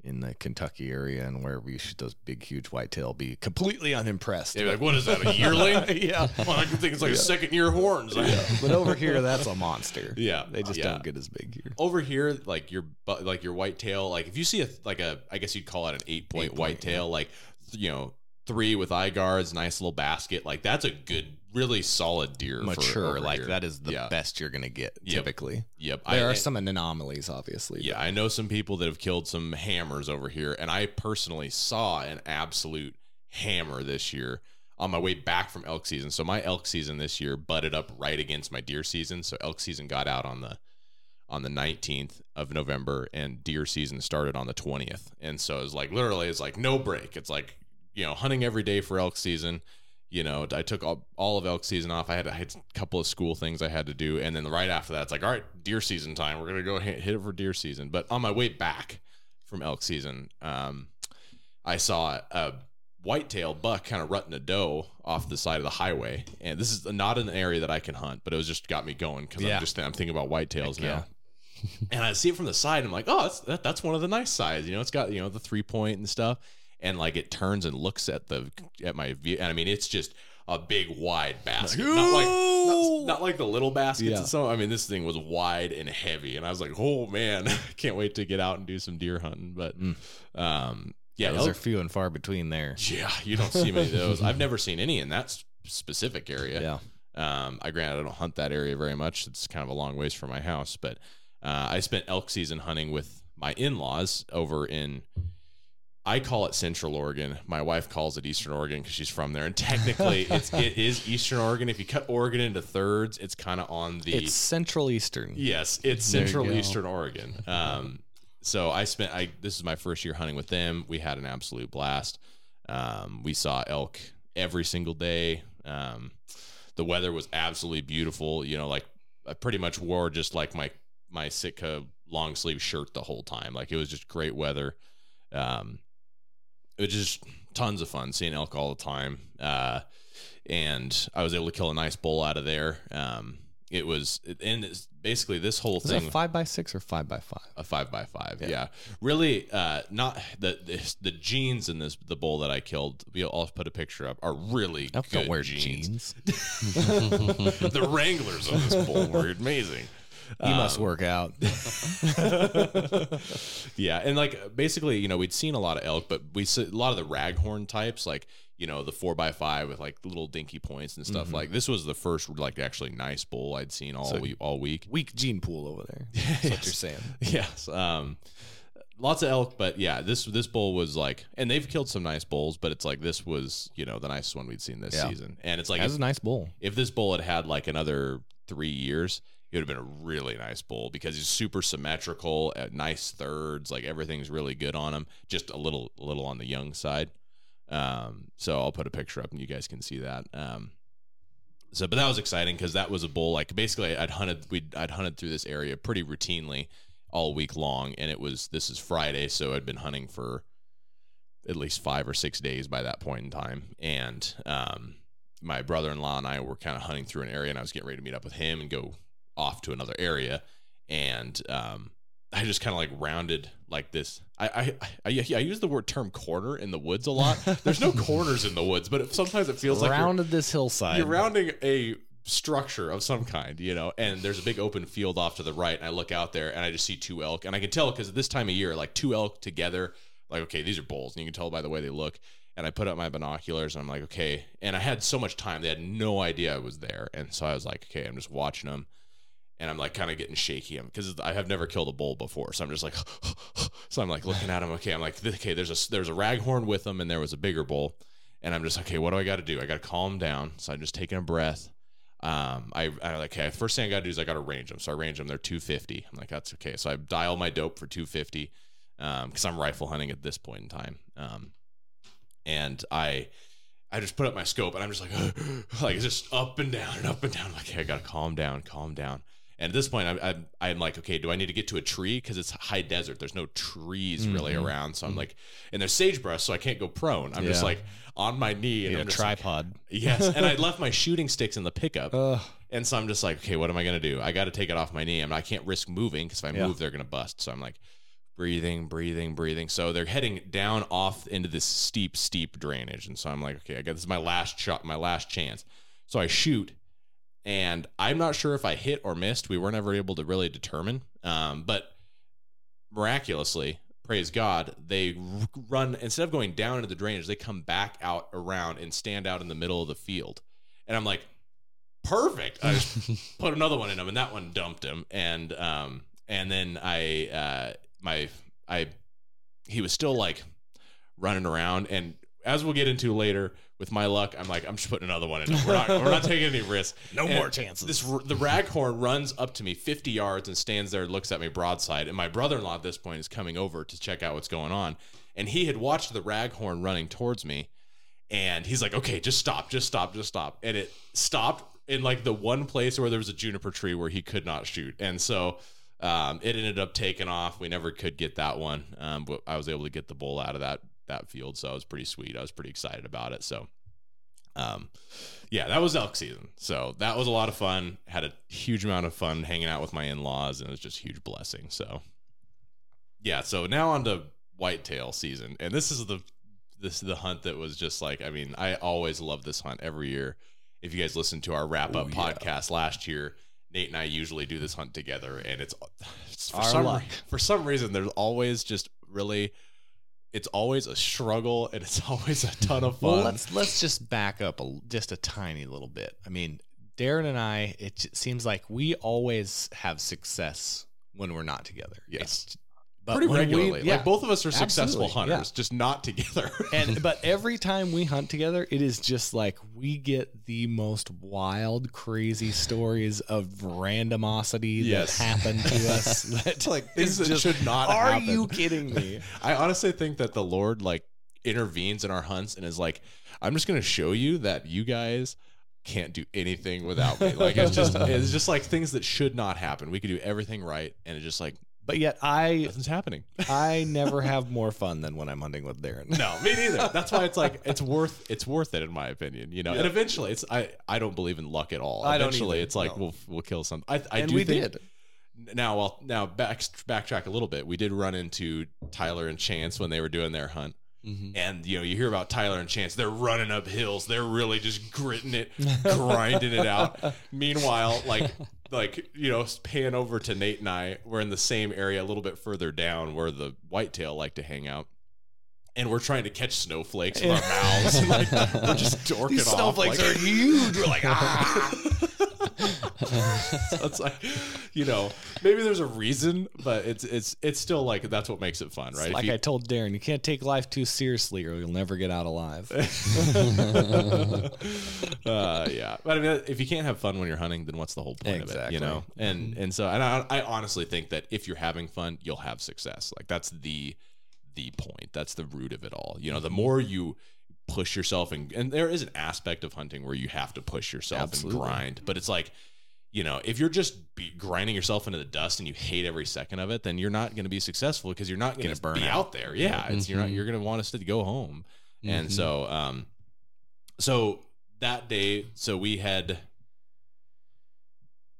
in the Kentucky area and where we shoot those big, huge whitetail be completely unimpressed. Yeah, like, what is that, a yearling? Yeah. Well, I think it's like yeah. a second-year horns. Yeah. But over here, that's a monster. Yeah. They just yeah. don't get as big here. Over here, like your like your whitetail, like if you see a, like a, I guess you'd call it an eight-point eight whitetail, yeah. like, you know, three with eye guards, nice little basket. Like that's a good, really solid deer. Mature, for, like deer. That is the yeah. best you're gonna get yep. typically. Yep. There I, are I, some anomalies, obviously. Yeah, but. I know some people that have killed some hammers over here, and I personally saw an absolute hammer this year on my way back from elk season. So my elk season this year butted up right against my deer season. So elk season got out on the on the nineteenth of November, and deer season started on the twentieth. And so it's like literally, it's like no break. It's like, you know, hunting every day for elk season. You know, I took all, all of elk season off. I had, I had a couple of school things I had to do. And then right after that, it's like, all right, deer season time. We're going to go hit, hit it for deer season. But on my way back from elk season, um, I saw a whitetail buck kind of rutting a doe off the side of the highway. And this is not an area that I can hunt, but it was just got me going because yeah. I'm just I'm thinking about whitetails Heck now. Yeah. And I see it from the side. I'm like, oh, that's, that, that's one of the nice sides. You know, it's got, you know, the three point and stuff. And like it turns and looks at the at my view, and I mean it's just a big wide basket, like, not like not, not like the little baskets. Yeah. And so I mean this thing was wide and heavy, and I was like, oh man, I can't wait to get out and do some deer hunting. But mm. um, yeah, those elk, are few and far between there. Yeah, you don't see many of those. I've never seen any in that specific area. Yeah, um, I granted I don't hunt that area very much. It's kind of a long ways from my house, but uh, I spent elk season hunting with my in-laws over in. I call it Central Oregon. My wife calls it Eastern Oregon because she's from there. And technically, it's, it is Eastern Oregon. If you cut Oregon into thirds, it's kind of on the... It's Central Eastern. Yes, it's Central Eastern Oregon. Um, so I spent... I This is my first year hunting with them. We had an absolute blast. Um, we saw elk every single day. Um, the weather was absolutely beautiful. You know, like I pretty much wore just like my, my Sitka long sleeve shirt the whole time. Like it was just great weather. Um It was just tons of fun seeing elk all the time. Uh, and I was able to kill a nice bull out of there. Um, it was, and it's basically this whole was thing. It a five by six or five by five? A five by five, yeah. yeah. Really, uh, not the, the the jeans in this, the bull that I killed, we'll all put a picture up, are really I good wear jeans. jeans. The Wranglers on this bull were amazing. You um, must work out. Yeah. And like, basically, you know, we'd seen a lot of elk, but we see a lot of the raghorn types, like, you know, the four by five with like little dinky points and stuff. Mm-hmm. Like this was the first, like actually nice bull I'd seen all so, week, all week. Weak gene pool over there. That's yes. what you're saying. Yes. Um, lots of elk, but yeah, this, this bull was like, and they've killed some nice bulls, but it's like, this was, you know, the nicest one we'd seen this yeah. season. And it's like, that's a nice bull. If this bull had had like another three years, it would have been a really nice bull because he's super symmetrical, at nice thirds, like everything's really good on him. Just a little, a little on the young side. Um, so I'll put a picture up and you guys can see that. Um, so, but that was exciting because that was a bull. Like basically, I'd hunted, we'd, I'd hunted through this area pretty routinely all week long, and it was this is Friday, so I'd been hunting for at least five or six days by that point in time, and um, my brother-in-law and I were kind of hunting through an area, and I was getting ready to meet up with him and go off to another area, and um, I just kind of like rounded like this. I I, I, I use the word term corner in the woods a lot. There's no corners in the woods, but it, sometimes it feels rounded like rounded this hillside. You're rounding a structure of some kind, you know, and there's a big open field off to the right. And I look out there and I just see two elk, and I can tell because this time of year, like two elk together, like, okay, these are bulls, and you can tell by the way they look. And I put up my binoculars, and I'm like, okay. And I had so much time. They had no idea I was there. And so I was like, okay, I'm just watching them. And I'm like kind of getting shaky because I have never killed a bull before. So I'm just like, so I'm like looking at them. Okay, I'm like, okay, there's a, there's a raghorn with them, and there was a bigger bull. And I'm just, okay, what do I got to do? I got to calm down. So I'm just taking a breath. Um, I, I like, okay, first thing I got to do is I got to range them. So I range them. They're two fifty. I'm like, that's okay. So I dial my dope for two fifty um, because I'm rifle hunting at this point in time. Um, And I, I just put up my scope, and I'm just like, like it's just up and down and up and down. I'm like, hey, I gotta calm down, calm down. And at this point, I'm, I'm, I'm like, okay, do I need to get to a tree? Because it's high desert. There's no trees mm-hmm. really around. So I'm like, and there's sagebrush, so I can't go prone. I'm yeah. just like on my knee and yeah, I'm just a tripod. Like, yes, and I left my shooting sticks in the pickup. Uh, and so I'm just like, okay, what am I gonna do? I got to take it off my knee. I mean, I can't risk moving because if I yeah. move, they're gonna bust. So I'm like. Breathing, breathing, breathing. So they're heading down off into this steep, steep drainage. And so I'm like, okay, I guess this is my last shot, my last chance. So I shoot, and I'm not sure if I hit or missed. We weren't ever able to really determine. Um, but miraculously, praise God, they run, instead of going down into the drainage, they come back out around and stand out in the middle of the field. And I'm like, perfect. I just put another one in him, and that one dumped him. And, um, and then I, uh, my I he was still like running around, and as we'll get into later, with my luck, I'm like, I'm just putting another one in. We're not, we're not taking any risks. No and more chances. This the raghorn runs up to me fifty yards and stands there and looks at me broadside, and my brother-in-law at this point is coming over to check out what's going on, and he had watched the raghorn running towards me, and he's like, okay, just stop, just stop, just stop. And it stopped in like the one place where there was a juniper tree where he could not shoot. And so Um, it ended up taking off. We never could get that one, um, but I was able to get the bull out of that that field, so I was pretty sweet. I was pretty excited about it. So, um, yeah, that was elk season. So that was a lot of fun. Had a huge amount of fun hanging out with my in-laws, and it was just a huge blessing. So, yeah. So now on to whitetail season, and this is the this is the hunt that was just like, I mean, I always love this hunt every year. If you guys listen to our wrap up Ooh, yeah. podcast last year. Nate and I usually do this hunt together, and it's, it's for, some, for some reason, there's always just really, it's always a struggle, and it's always a ton of fun. Well, let's let's just back up a, just a tiny little bit. I mean, Darren and I, it, it seems like we always have success when we're not together. Yes. It's, but pretty regularly. We, yeah, like both of us are successful hunters, yeah. just not together. and But every time we hunt together, it is just like we get the most wild, crazy stories of randomosity yes. that happened to us. That, like, this just, should not are happen. Are you kidding me? I honestly think that the Lord like intervenes in our hunts and is like, I'm just going to show you that you guys can't do anything without me. Like it's just it's just like things that should not happen. We could do everything right, and it's just like, but yet I... Nothing's happening. I never have more fun than when I'm hunting with Darren. No, me neither. That's why it's like, it's worth it's worth it in my opinion, you know. Yeah. And eventually, it's I, I don't believe in luck at all. I eventually, don't it's like, no. we'll we'll kill something. I, I and do we think, did. Now, I'll, now back, backtrack a little bit. We did run into Tyler and Chance when they were doing their hunt. Mm-hmm. And, you know, you hear about Tyler and Chance. They're running up hills. They're really just gritting it, grinding it out. Meanwhile, like... Like, you know, pan over to Nate and I, we're in the same area a little bit further down where the whitetail like to hang out. And we're trying to catch snowflakes with yeah. our mouths. And like, we're just dorking These off. Snowflakes like, are huge. We're like, ah. So it's like, you know, maybe there's a reason, but it's it's it's still like that's what makes it fun, right? It's like you, I told Darren, you can't take life too seriously, or you'll never get out alive. uh, yeah, but I mean, if you can't have fun when you're hunting, then what's the whole point exactly. of it, you know? And and so, and I, I honestly think that if you're having fun, you'll have success. Like that's the the point. That's the root of it all. You know, the more you push yourself, and and there is an aspect of hunting where you have to push yourself Absolutely. And grind, but it's like, you know, if you're just be grinding yourself into the dust and you hate every second of it, then you're not going to be successful because you're not going to be out, out there. Yeah, it's mm-hmm. you're not, you're going to want us to go home. Mm-hmm. And so, um, so that day, so we had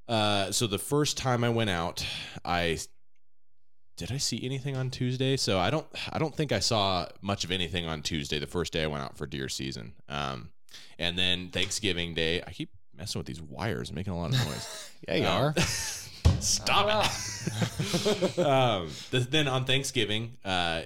Uh, so the first time I went out, I did I see anything on Tuesday? So I don't I don't think I saw much of anything on Tuesday, the first day I went out for deer season. Um, and then Thanksgiving Day, I keep messing with these wires, making a lot of noise. Yeah, you um, are. Stop it. um, the, then on Thanksgiving, uh,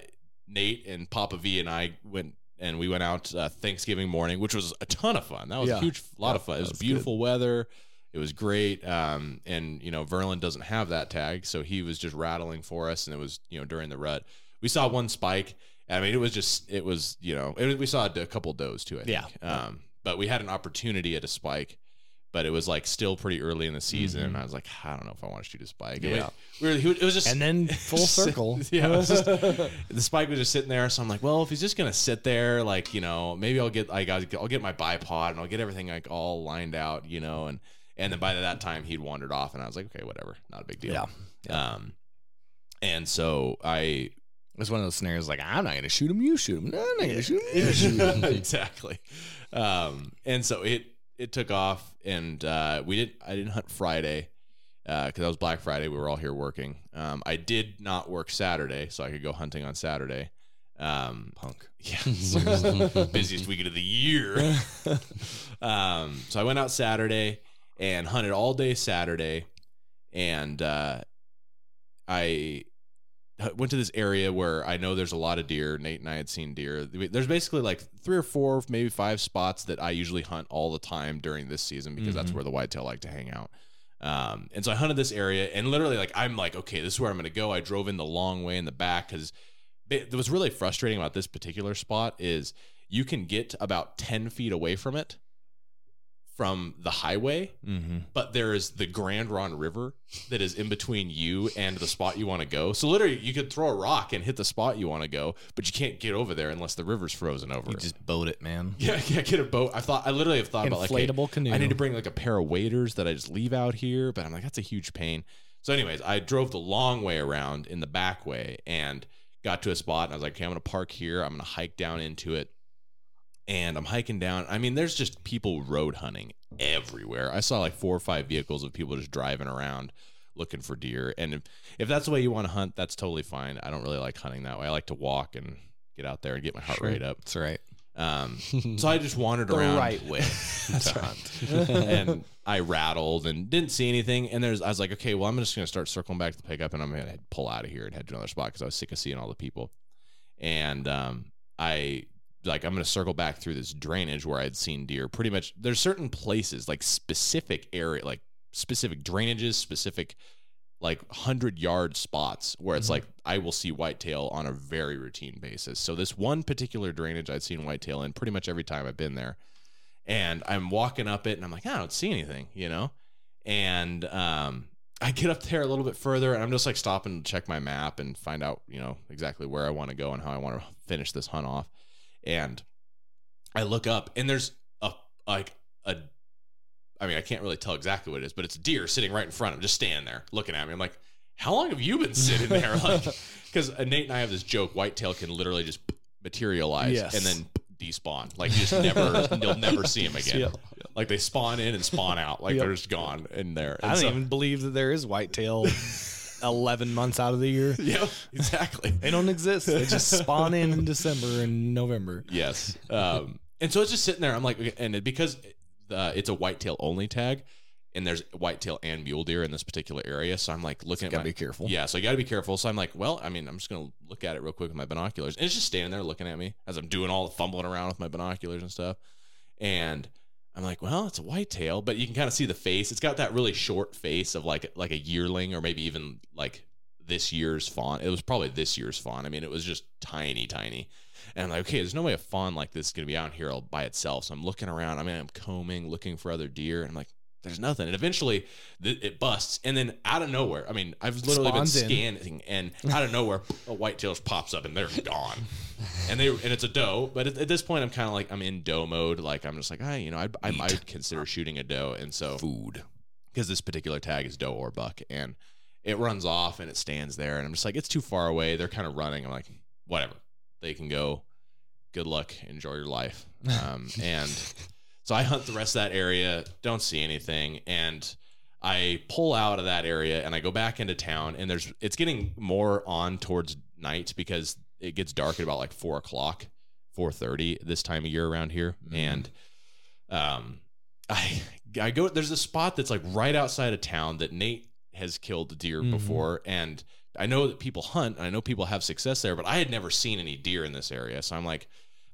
Nate and Papa V and I went and we went out uh, Thanksgiving morning, which was a ton of fun. That was yeah. a huge lot yeah, of fun. It was, was beautiful good. weather. It was great. Um, and, you know, Verlin doesn't have that tag, so he was just rattling for us. And it was, you know, during the rut, we saw one spike. I mean, it was just, it was, you know, it, we saw a couple does too, I think. Yeah. Um, but we had an opportunity at a spike, but it was like still pretty early in the season. Mm-hmm. And I was like, I don't know if I want to shoot a spike. Yeah. We were, it was just, and then full circle. Yeah. It was just, the spike was just sitting there. So I'm like, well, if he's just going to sit there, like, you know, maybe I'll get, like, I'll, I'll get my bipod and I'll get everything like all lined out, you know, and, And then by that time he'd wandered off and I was like, okay, whatever. Not a big deal. Yeah. yeah. Um, and so I, it was one of those scenarios like, I'm not going to shoot him. You shoot him. No, I'm not going to shoot him. You shoot him. Exactly. Um, and so it, it took off and, uh, we didn't, I didn't hunt Friday, uh, cause that was Black Friday. We were all here working. Um, I did not work Saturday, so I could go hunting on Saturday. Um, Punk. Yeah. Busiest weekend of the year. um, so I went out Saturday and hunted all day Saturday, and uh, I went to this area where I know there's a lot of deer. Nate and I had seen deer. There's basically like three or four, maybe five spots that I usually hunt all the time during this season because mm-hmm. that's where the whitetail like to hang out. Um, and so I hunted this area, and literally like I'm like, okay, this is where I'm going to go. I drove in the long way in the back because it was really frustrating about this particular spot is you can get about ten feet away from it. From the highway, mm-hmm. but there is the Grande Ronde River that is in between you and the spot you want to go. So literally, you could throw a rock and hit the spot you want to go, but you can't get over there unless the river's frozen over. You just boat it, man. Yeah, yeah, get a boat. I thought I literally have thought Inflatable about like hey, canoe. I need to bring like a pair of waders that I just leave out here, but I'm like that's a huge pain. So, anyways, I drove the long way around in the back way and got to a spot, and I was like, okay, I'm gonna park here. I'm gonna hike down into it. And I'm hiking down. I mean, there's just people road hunting everywhere. I saw like four or five vehicles of people just driving around looking for deer. And if, if that's the way you want to hunt, that's totally fine. I don't really like hunting that way. I like to walk and get out there and get my heart sure. rate up. That's right. Um, so I just wandered the around. The right way to hunt. And I rattled and didn't see anything. And there's, I was like, okay, well, I'm just going to start circling back to the pickup. And I'm going to pull out of here and head to another spot because I was sick of seeing all the people. And um, I... like I'm going to circle back through this drainage where I'd seen deer pretty much. There's certain places like specific area, like specific drainages, specific like hundred yard spots where it's mm-hmm. like, I will see whitetail on a very routine basis. So this one particular drainage I'd seen whitetail in pretty much every time I've been there, and I'm walking up it and I'm like, I don't see anything, you know? And, um, I get up there a little bit further and I'm just like stopping to check my map and find out, you know, exactly where I want to go and how I want to finish this hunt off. And I look up and there's a, like a, I mean, I can't really tell exactly what it is, but it's a deer sitting right in front of him, just standing there looking at me. I'm like, how long have you been sitting there? Like, cause Nate and I have this joke. Whitetail can literally just materialize yes. and then despawn. Like you just never, you'll never see him again. Yeah. Like they spawn in and spawn out. Like yep. they're just gone in there. And I don't so, even believe that there is whitetail. eleven months out of the year. Yeah, exactly. They don't exist. They just spawn in in December and November. Yes. Um, and so it's just sitting there. I'm like, and it, because uh, it's a whitetail only tag, and there's whitetail and mule deer in this particular area. So I'm like looking so at it. Gotta my, be careful. Yeah. So you gotta be careful. So I'm like, well, I mean, I'm just going to look at it real quick with my binoculars. And it's just standing there looking at me as I'm doing all the fumbling around with my binoculars and stuff. And I'm like, well, it's a whitetail, but you can kind of see the face. It's got that really short face of like like a yearling or maybe even like this year's fawn. It was probably this year's fawn. I mean, it was just tiny, tiny. And I'm like, okay, there's no way a fawn like this is going to be out here all by itself. So I'm looking around. I mean, I'm combing, looking for other deer. And I'm like, there's nothing. And eventually th- it busts. And then out of nowhere, I mean, I've literally Spawns been scanning. In. And out of nowhere, a whitetail just pops up and they're gone. And they and it's a doe. But at, at this point, I'm kind of like, I'm in doe mode. Like, I'm just like, hey, you know, I, I might consider shooting a doe. And so food. Because this particular tag is doe or buck. And it runs off and it stands there. And I'm just like, it's too far away. They're kind of running. I'm like, whatever. They can go. Good luck. Enjoy your life. Um, and... So I hunt the rest of that area, don't see anything, and I pull out of that area and I go back into town, and there's it's getting more on towards night because it gets dark at about like four o'clock, four thirty this time of year around here. Mm-hmm. And um, I I go there's a spot that's like right outside of town that Nate has killed deer mm-hmm. before, and I know that people hunt and I know people have success there, but I had never seen any deer in this area. So I'm like,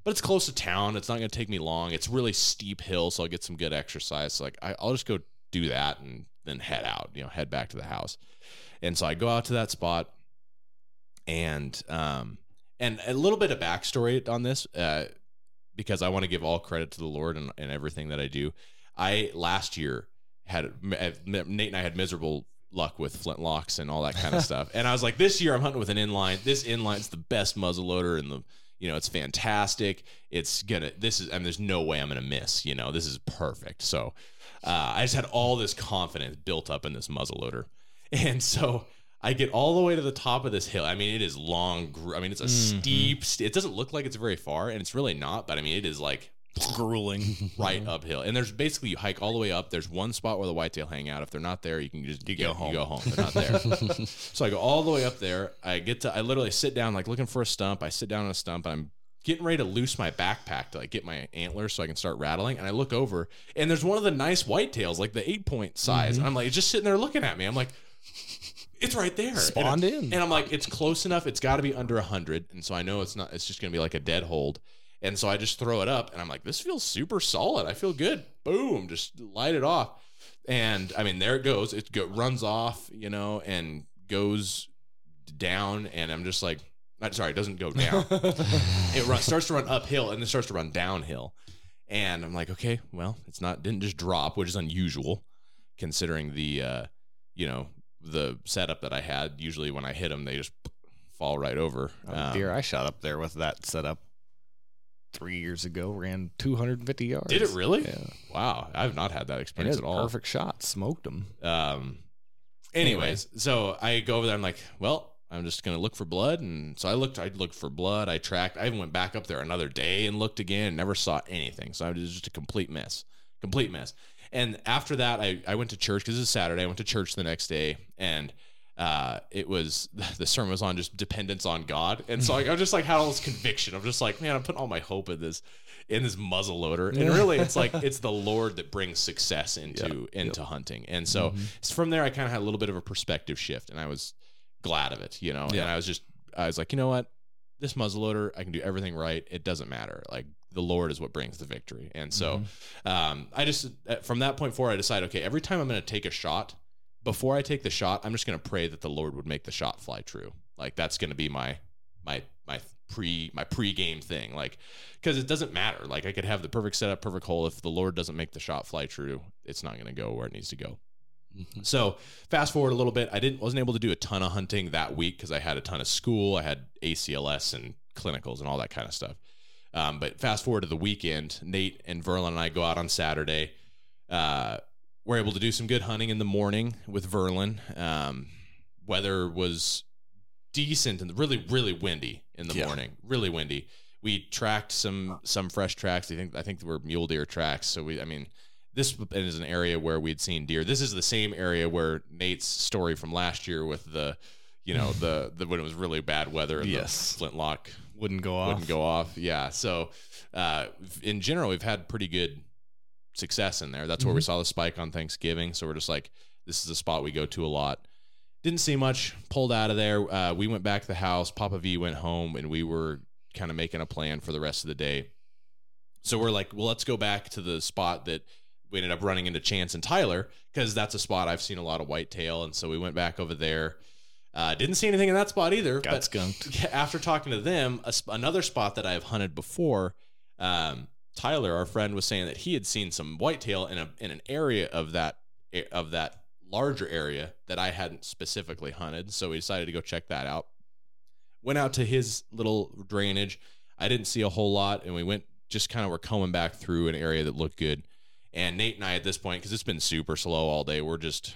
but it's close to town. It's not going to take me long. It's really steep hill, so I'll get some good exercise. So like I, I'll just go do that and then head out, you know, head back to the house. And so I go out to that spot, and um, and a little bit of backstory on this, uh, because I want to give all credit to the Lord and, and everything that I do. I last year had Nate and I had miserable luck with flintlocks and all that kind of stuff. And I was like, this year I'm hunting with an inline. This inline's the best muzzle loader in the, you know, it's fantastic. It's gonna, this is, I mean, there's no way I'm gonna miss, you know, this is perfect. So uh, I just had all this confidence built up in this muzzle loader. And so I get all the way to the top of this hill. I mean, it is long. I mean, it's a mm-hmm. steep, st- it doesn't look like it's very far, and it's really not, but I mean, it is like grueling right uphill, and there's basically you hike all the way up. There's one spot where the whitetail hang out. If they're not there, you can just you go, go home. You go home. They're not there. So I go all the way up there. I get to. I literally sit down, like looking for a stump. I sit down on a stump. I'm getting ready to loose my backpack to like get my antlers so I can start rattling. And I look over, and there's one of the nice whitetails, like the eight point size. Mm-hmm. And I'm like, it's just sitting there looking at me. I'm like, it's right there. Spawned and, in. And I'm like, it's close enough. It's got to be under a hundred. And so I know it's not. It's just gonna be like a dead hold. And so I just throw it up, and I'm like, this feels super solid. I feel good. Boom, just light it off. And, I mean, there it goes. It go, runs off, you know, and goes down, and I'm just like, I'm sorry, it doesn't go down. It run, starts to run uphill, and then starts to run downhill. And I'm like, okay, well, it's not didn't just drop, which is unusual considering the, uh, you know, the setup that I had. Usually when I hit them, they just fall right over. Oh, um, dear, I shot up there with that setup. Three years ago, ran two hundred fifty yards. Did it really? Yeah. Wow. I've not had that experience at all. Perfect shot. Smoked them. Um, anyways, anyway. So I go over there. I'm like, well, I'm just going to look for blood. And so I looked, I looked for blood. I tracked, I even went back up there another day and looked again, never saw anything. So I was just a complete mess, complete mess. And after that, I, I went to church because it's Saturday. I went to church the next day, and Uh, it was, the sermon was on just dependence on God. And so like, I just like had all this conviction. I'm just like, man, I'm putting all my hope in this, in this muzzle loader. And really it's like, it's the Lord that brings success into, yeah, into yeah. hunting. And so mm-hmm. from there, I kind of had a little bit of a perspective shift, and I was glad of it, you know? Yeah. And I was just, I was like, you know what, this muzzle loader, I can do everything right. It doesn't matter. Like the Lord is what brings the victory. And so, mm-hmm. um, I just, from that point forward, I decided, okay, every time I'm going to take a shot, before I take the shot, I'm just going to pray that the Lord would make the shot fly true. Like that's going to be my, my, my pre, my pre-game thing. Like, cause it doesn't matter. Like I could have the perfect setup, perfect hole. If the Lord doesn't make the shot fly true, it's not going to go where it needs to go. Mm-hmm. So fast forward a little bit. I didn't, wasn't able to do a ton of hunting that week cause I had a ton of school. I had A C L S and clinicals and all that kind of stuff. Um, but fast forward to the weekend, Nate and Verlin and I go out on Saturday, uh, we're able to do some good hunting in the morning with Verlin. Um, weather was decent and really, really windy in the yeah. morning. Really windy. We tracked some some fresh tracks. I think I think they were mule deer tracks. So we, I mean, this is an area where we'd seen deer. This is the same area where Nate's story from last year with the, you know, the, the when it was really bad weather and yes. the flintlock wouldn't go off. Wouldn't go off. Yeah. So uh, in general, we've had pretty good success in there. That's where mm-hmm. we saw the spike on Thanksgiving. So we're just like, this is a spot we go to a lot. Didn't see much, pulled out of there. Uh, we went back to the house. Papa V went home, and we were kind of making a plan for the rest of the day. So we're like, well, let's go back to the spot that we ended up running into Chance and Tyler, because that's a spot I've seen a lot of whitetail. And so we went back over there. Uh, didn't see anything in that spot either. Got but skunked. After talking to them, a, another spot that I've hunted before, um, Tyler, our friend, was saying that he had seen some whitetail in a in an area of that of that larger area that I hadn't specifically hunted. So we decided to go check that out. Went out to his little drainage. I didn't see a whole lot, and we went just kind of were combing back through an area that looked good. And Nate and I at this point, because it's been super slow all day, we're just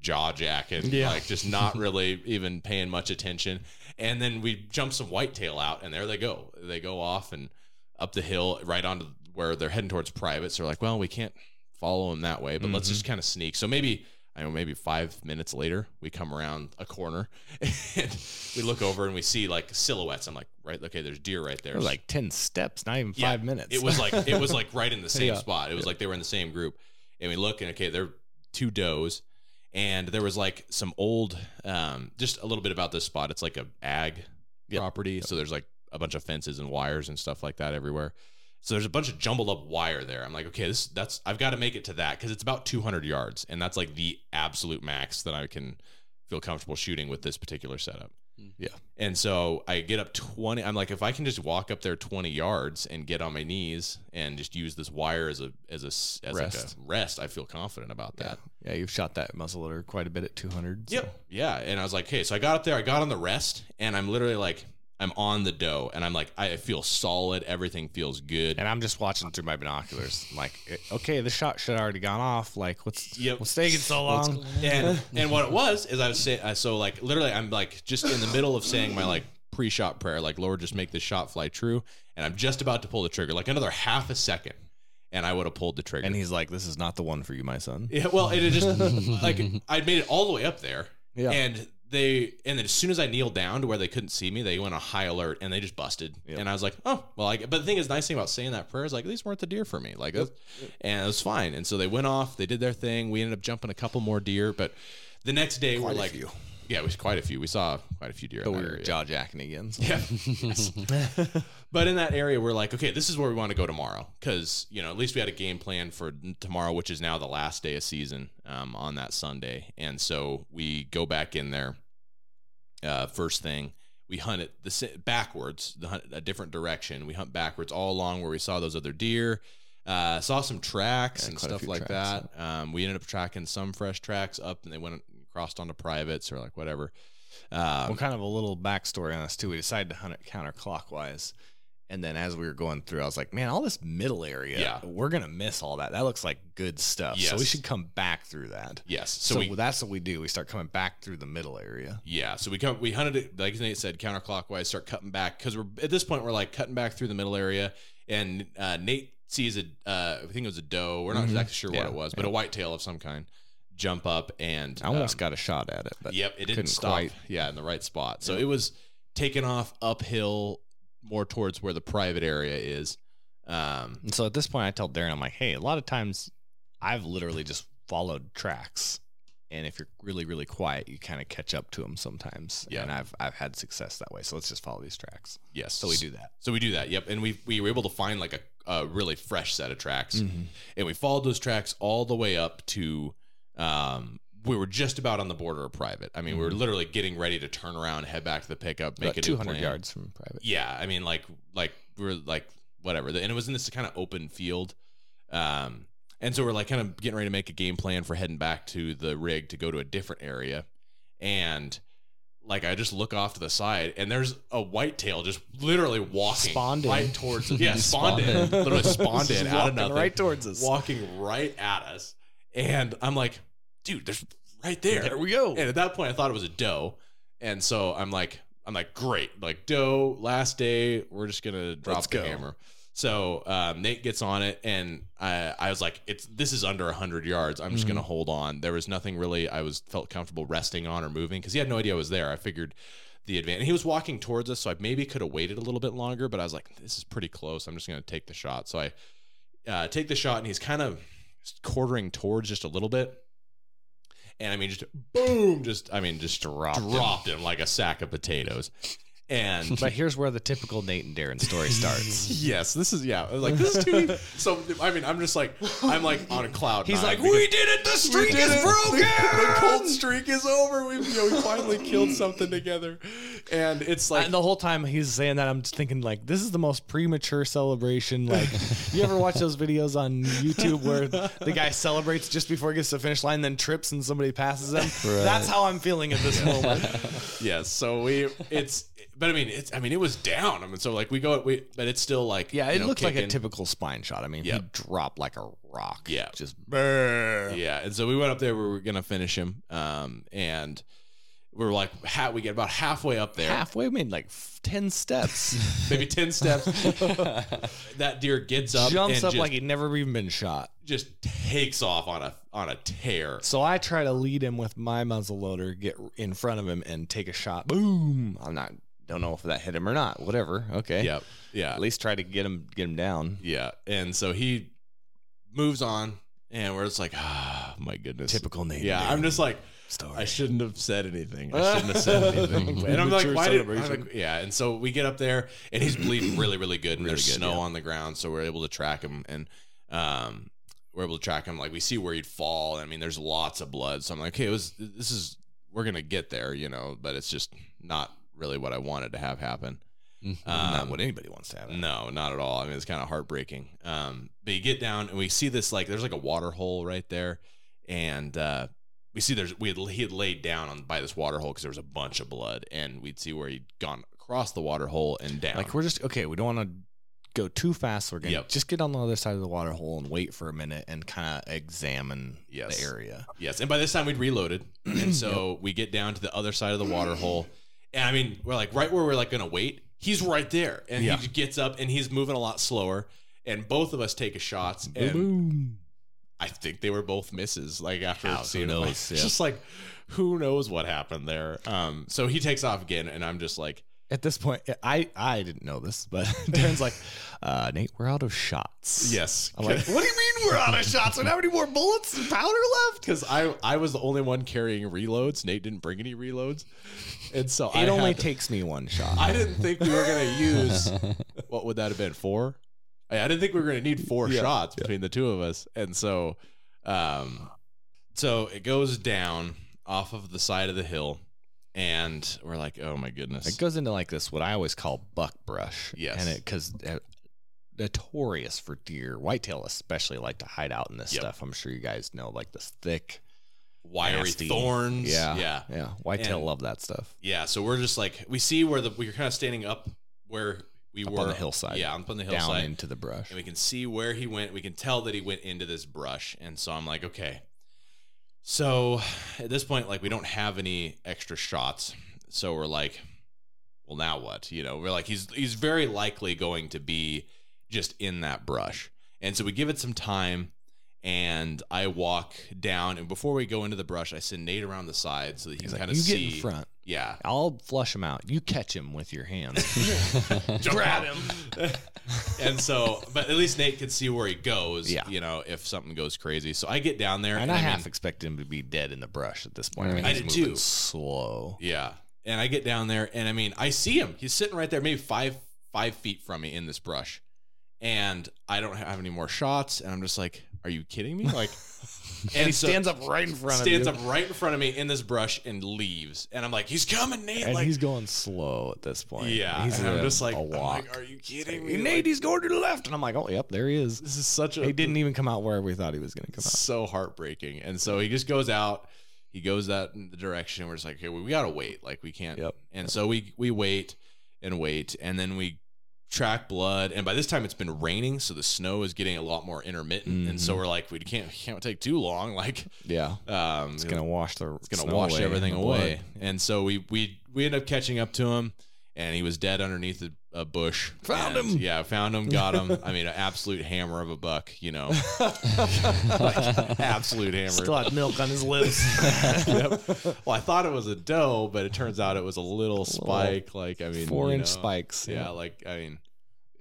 jaw jacking, yeah. like just not really even paying much attention. And then we jump some whitetail out, and there they go. They go off and up the hill right onto where they're heading towards private. So we're like, well, we can't follow them that way, but mm-hmm. let's just kind of sneak. So maybe I don't know, maybe five minutes later, we come around a corner and we look over and we see like silhouettes. I'm like, right, okay, there's deer right there. It was like ten steps, not even yeah, five minutes. It was like it was like right in the same yeah. spot. It was like they were in the same group. And we look and okay, they're two does. And there was like some old, um, just a little bit about this spot. It's like a ag yep. property. Yep. So there's like a bunch of fences and wires and stuff like that everywhere. So there's a bunch of jumbled up wire there. I'm like, okay, this that's I've got to make it to that because it's about two hundred yards, and that's like the absolute max that I can feel comfortable shooting with this particular setup. Yeah. And so I get up twenty. I'm like, if I can just walk up there twenty yards and get on my knees and just use this wire as a as a as rest, like a rest I feel confident about that. Yeah, yeah, you've shot that muzzle loader quite a bit at two hundred. So. Yep. Yeah, and I was like, okay, so I got up there, I got on the rest, and I'm literally like. I'm on the doe, and I'm like, I feel solid. Everything feels good. And I'm just watching through my binoculars. I'm like, okay, the shot should have already gone off. Like, what's yep. what's taking so long? And and what it was is I was saying, so like literally, I'm like just in the middle of saying my like pre-shot prayer, like Lord, just make this shot fly true. And I'm just about to pull the trigger, like another half a second, and I would have pulled the trigger. And he's like, this is not the one for you, my son. Yeah, well, it just like I'd made it all the way up there, yeah, and. They and then as soon as I kneeled down to where they couldn't see me, they went on high alert and they just busted. Yep. And I was like, oh, well, I, but the thing is, nice thing about saying that prayer is like, these weren't the deer for me. Like, yep. and it was fine. And so they went off, they did their thing. We ended up jumping a couple more deer, but the next day quite we're like, few. yeah, it was quite a few. We saw quite a few deer. But we were jaw jacking again. So. Yeah. But in that area, we're like, okay, this is where we want to go tomorrow. Cause you know, at least we had a game plan for tomorrow, which is now the last day of season um, on that Sunday. And so we go back in there. Uh, first thing, we hunt it the, backwards, the hunt, a different direction. We hunt backwards all along where we saw those other deer, uh, saw some tracks yeah, and stuff like tracks, that. Yeah. Um, we ended up tracking some fresh tracks up, and they went and crossed onto privates or like whatever. Um, well, kind of a little backstory on us too. We decided to hunt it counterclockwise, and then as we were going through, I was like, man, all this middle area, yeah. we're gonna miss all that. That looks like good stuff. Yes. So we should come back through that. Yes. So, so we, that's what we do. We start coming back through the middle area. Yeah. So we come, we hunted it, like Nate said, counterclockwise. Start cutting back because we're at this point we're like cutting back through the middle area, and uh, Nate sees a, uh, I think it was a doe. We're not mm-hmm. exactly sure yeah. what it was, but yeah. a whitetail of some kind. Jump up and I almost um, got a shot at it, but yep, it didn't stop. Quite. Yeah, in the right spot. So yeah. it was taking off uphill. More towards where the private area is. Um, and so at this point I tell Darren, I'm like, hey, a lot of times I've literally just followed tracks. And if you're really, really quiet, you kind of catch up to them sometimes. Yeah. And I've, I've had success that way. So let's just follow these tracks. Yes. So we do that. So we do that. Yep. And we, we were able to find like a, a really fresh set of tracks mm-hmm. and we followed those tracks all the way up to, um, we were just about on the border of private. I mean, mm-hmm. we were literally getting ready to turn around, head back to the pickup, make it two hundred yards from private. Yeah. I mean, like, like we were like, whatever. And it was in this kind of open field. Um, and so we're like kind of getting ready to make a game plan for heading back to the rig to go to a different area. And like, I just look off to the side and there's a whitetail just literally walking spawned right in. towards us. Yeah. Spawned in, literally spawned in out of nothing, right towards us, walking right at us. And I'm like, dude, there's right there. There we go. And at that point, I thought it was a doe, and so I'm like, I'm like, great, like doe, last day, we're just gonna drop Let's the go. hammer. So um, Nate gets on it, and I, I was like, it's this is under a hundred yards. I'm just mm-hmm. gonna hold on. There was nothing really I was felt comfortable resting on or moving because he had no idea I was there. I figured the advantage. He was walking towards us, so I maybe could have waited a little bit longer, but I was like, this is pretty close. I'm just gonna take the shot. So I uh, take the shot, and he's kind of quartering towards just a little bit. And I mean, just boom, just, I mean, just dropped, dropped him. him like a sack of potatoes. And but here's where the typical Nate and Darren story starts. Yes, this is, yeah. I was like, this is too deep. So, I mean, I'm just like, I'm like on a cloud. He's like, we did it. The streak is it. broken. The cold streak is over. We've, you know, we finally killed something together. And it's like. And the whole time he's saying that, I'm just thinking like, this is the most premature celebration. Like, you ever watch those videos on YouTube where the guy celebrates just before he gets to the finish line, then trips and somebody passes him? Right. That's how I'm feeling at this moment. Yes. So we, it's. But I mean, it's I mean, it was down. I mean, so like we go, we but it's still like yeah, it you know, looked kicking. like a typical spine shot. I mean, yep. he dropped like a rock. Yeah, just brrr. yeah. And so we went up there. We were gonna finish him, um, and we were like, how, we get about halfway up there. Halfway, I mean, like ten steps, maybe ten steps. That deer gets up, jumps and up just, like he'd never even been shot. Just takes off on a on a tear. So I try to lead him with my muzzle loader, get in front of him, and take a shot. Boom! I'm not. Don't know if that hit him or not. Whatever. Okay. Yep. Yeah. At least try to get him get him down. Yeah. And so he moves on, and we're just like, ah, oh, my goodness. Typical Nate. Yeah. Nate. I'm just like. Story. I shouldn't have said anything. I shouldn't have said anything. And I'm like, why did I'm like, yeah. And so we get up there, and he's bleeding really, really good. And there's really snow yeah. on the ground, so we're able to track him, and um, we're able to track him. Like we see where he'd fall. I mean, there's lots of blood. So I'm like, okay, it was this is we're gonna get there, you know. But it's just not really what I wanted to have happen. Mm-hmm. Um, not what anybody wants to happen. No, not at all. I mean, it's kind of heartbreaking. Um, but you get down, and we see this like there's like a water hole right there, and. uh We see there's we had, he had laid down on by this water hole because there was a bunch of blood, and we'd see where he'd gone across the water hole and down. Like we're just okay, we don't want to go too fast. So we're gonna yep. just get on the other side of the water hole and wait for a minute and kind of examine yes. the area. Yes, and by this time we'd reloaded, and so yep. we get down to the other side of the water hole, and I mean we're like right where we're like gonna wait. He's right there, and yeah. he just gets up and he's moving a lot slower, and both of us take a shots. Boom. And boom. I think they were both misses. Like after How, seeing them, like, yeah. just like who knows what happened there. Um, so he takes off again, and I'm just like, at this point, I I didn't know this, but Darren's like, uh, Nate, we're out of shots. Yes. I'm like, what do you mean we're out of shots? We don't have any more bullets and powder left? Because I I was the only one carrying reloads. Nate didn't bring any reloads, and so it I only to, takes me one shot. I didn't think we were gonna use what would that have been four. I didn't think we were going to need four yeah, shots between yeah. the two of us. And so um, so it goes down off of the side of the hill, and we're like, oh, my goodness. It goes into like this, what I always call buck brush. Yes. And it because uh, notorious for deer, whitetail especially like to hide out in this yep. stuff. I'm sure you guys know, like this thick, wiry nasty thorns. Yeah. Yeah. yeah. Whitetail and, love that stuff. Yeah. So we're just like, we see where the, we're kind of standing up where we up were on the hillside. Yeah, I'm on the hillside. Down into the brush. And we can see where he went. We can tell that he went into this brush. And so I'm like, okay. So at this point, like, we don't have any extra shots. So we're like, well, now what? You know, we're like, he's he's very likely going to be just in that brush. And so we give it some time, and I walk down. And before we go into the brush, I send Nate around the side so that he he's can like, kind of see. You get in front. Yeah. I'll flush him out. You catch him with your hand. Grab him. And so, but at least Nate can see where he goes, yeah. you know, if something goes crazy. So I get down there. And, and I, I half mean, expect him to be dead in the brush at this point. I mean, I did too. Slow. Yeah. And I get down there, and I mean, I see him. He's sitting right there, maybe five five feet from me in this brush. And I don't have any more shots. And I'm just like, are you kidding me? Like, and, and he so stands up right in front of me. Stands up right in front of me in this brush and leaves. And I'm like, he's coming, Nate. And like, he's going slow at this point. Yeah. He's and I'm just like, I'm like, are you kidding me? Hey, Nate, like, he's going to the left. And I'm like, oh, yep, there he is. This is such a. He didn't even come out where we thought he was going to come out. So heartbreaking. And so he just goes out. He goes out in the direction. We're just like, okay, well, we got to wait. Like, we can't. Yep. And yep. so we, we wait and wait. And then we track blood, and by this time it's been raining, so the snow is getting a lot more intermittent, mm-hmm. and so we're like, we can't can't take too long, like yeah, um, it's gonna wash the it's gonna wash everything away, yeah. and so we we we end up catching up to him, and he was dead underneath a, a bush. Found and, him, yeah, found him, got him. I mean, an absolute hammer of a buck, you know, like, absolute hammer. Still had milk on his lips. Yep. Well, I thought it was a doe, but it turns out it was a little spike, like I mean, four you know, inch spikes. Yeah, yeah, like I mean.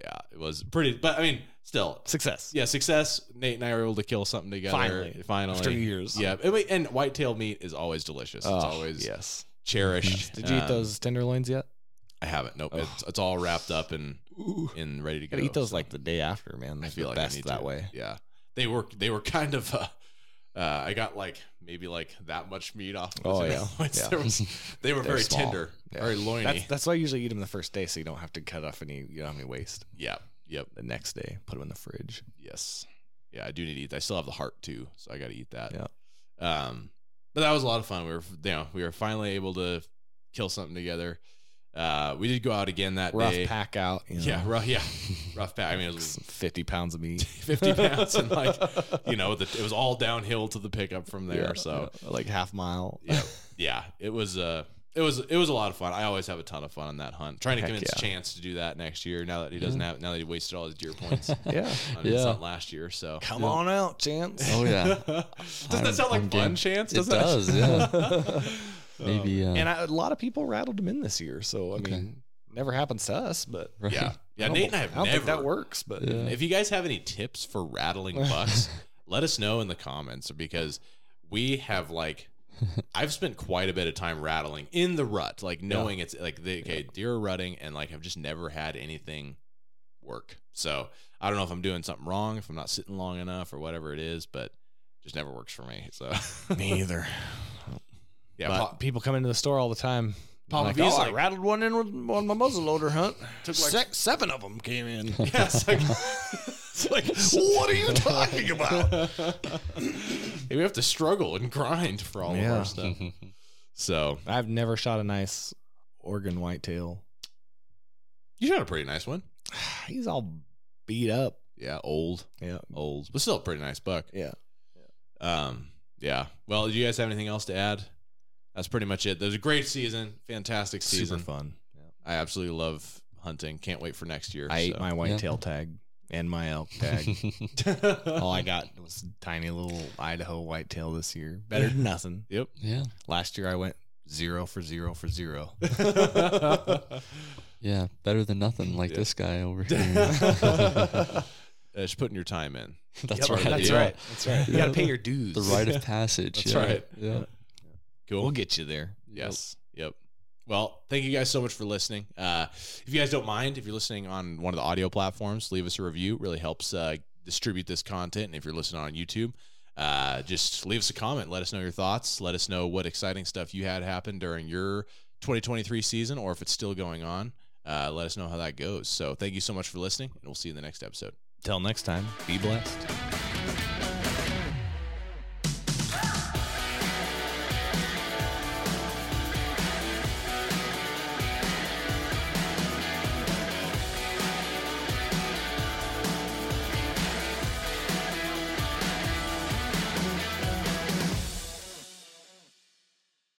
Yeah, it was pretty, but I mean, still success. Yeah, success. Nate and I were able to kill something together. Finally, finally, after years. Yeah, and whitetail meat is always delicious. Oh, it's always yes, cherished. Yes. Did you um, eat those tenderloins yet? I haven't. Nope. Oh. It's, it's all wrapped up and Ooh. and ready to go. I eat those so. like the day after, man. That's I feel the like best I need that to. way. Yeah, they were they were kind of. Uh, uh, I got like maybe like that much meat off. Of oh yeah, yeah. There was, they were very small. tender. Yeah. Very loiny. That's, that's why I usually eat them the first day, so you don't have to cut off any. You don't have any waste. Yeah. Yep. The next day, put them in the fridge. Yes. Yeah, I do need to eat. I still have the heart too, so I got to eat that. Yeah. Um, but that was a lot of fun. We were, you know, we were finally able to kill something together. Uh, we did go out again that rough day. Rough pack out. You know. Yeah. Rough. Yeah. Rough pack. I mean, it was fifty pounds of meat. Fifty pounds, and like, you know, the, it was all downhill to the pickup from there. Yeah, so yeah. like half mile. Yeah. Yeah. It was. Uh, it was it was a lot of fun. I always have a ton of fun on that hunt. Trying to Heck convince yeah. Chance to do that next year. Now that he doesn't mm. have, now that he wasted all his deer points. yeah, on his yeah. hunt last year. So come yeah. on out, Chance. Oh yeah. Doesn't I'm, that sound like I'm fun, good. Chance? Doesn't it does. That? Yeah. Maybe. Uh, and I, a lot of people rattled him in this year. So I okay. mean, never happens to us, but right. yeah, yeah. Nate and I have I don't never. Think that works, but yeah. if you guys have any tips for rattling bucks, let us know in the comments, because we have like. I've spent quite a bit of time rattling in the rut, like knowing yeah. it's like, the, okay, yeah. deer are rutting, and like I've just never had anything work. So I don't know if I'm doing something wrong, if I'm not sitting long enough or whatever it is, but it just never works for me. So me either. Yeah, but people come into the store all the time. Papa like, V's oh, like, I rattled one in on my muzzle loader hunt. Took like Se- seven of them came in. Yeah, it's like, it's like, what are you talking about? We have to struggle and grind for all yeah. of our stuff. So I've never shot a nice Oregon whitetail. You shot a pretty nice one. He's all beat up. Yeah, old. Yeah, old, but still a pretty nice buck. Yeah. yeah. Um. Yeah. Well, do you guys have anything else to add? That's pretty much it. That was a great season. Fantastic season. Super fun. Yeah. I absolutely love hunting. Can't wait for next year. I so. ate my whitetail yeah. tag and my elk tag. All I got was tiny little Idaho whitetail this year. Better than nothing. Yep. Yeah. Last year I went zero for zero for zero. yeah. Better than nothing like yep. this guy over here. Uh, just putting your time in. That's yep, right. That's yeah. right. That's right. You got to pay your dues. The rite of passage. That's yeah. right. Yeah. yeah. Cool. We'll get you there. Yes. Yep. yep. Well, thank you guys so much for listening. Uh, if you guys don't mind, if you're listening on one of the audio platforms, leave us a review. It really helps uh, distribute this content. And if you're listening on YouTube, uh, just leave us a comment. Let us know your thoughts. Let us know what exciting stuff you had happen during your twenty twenty-three season, or if it's still going on. Uh, let us know how that goes. So thank you so much for listening, and we'll see you in the next episode. Till next time, be blessed.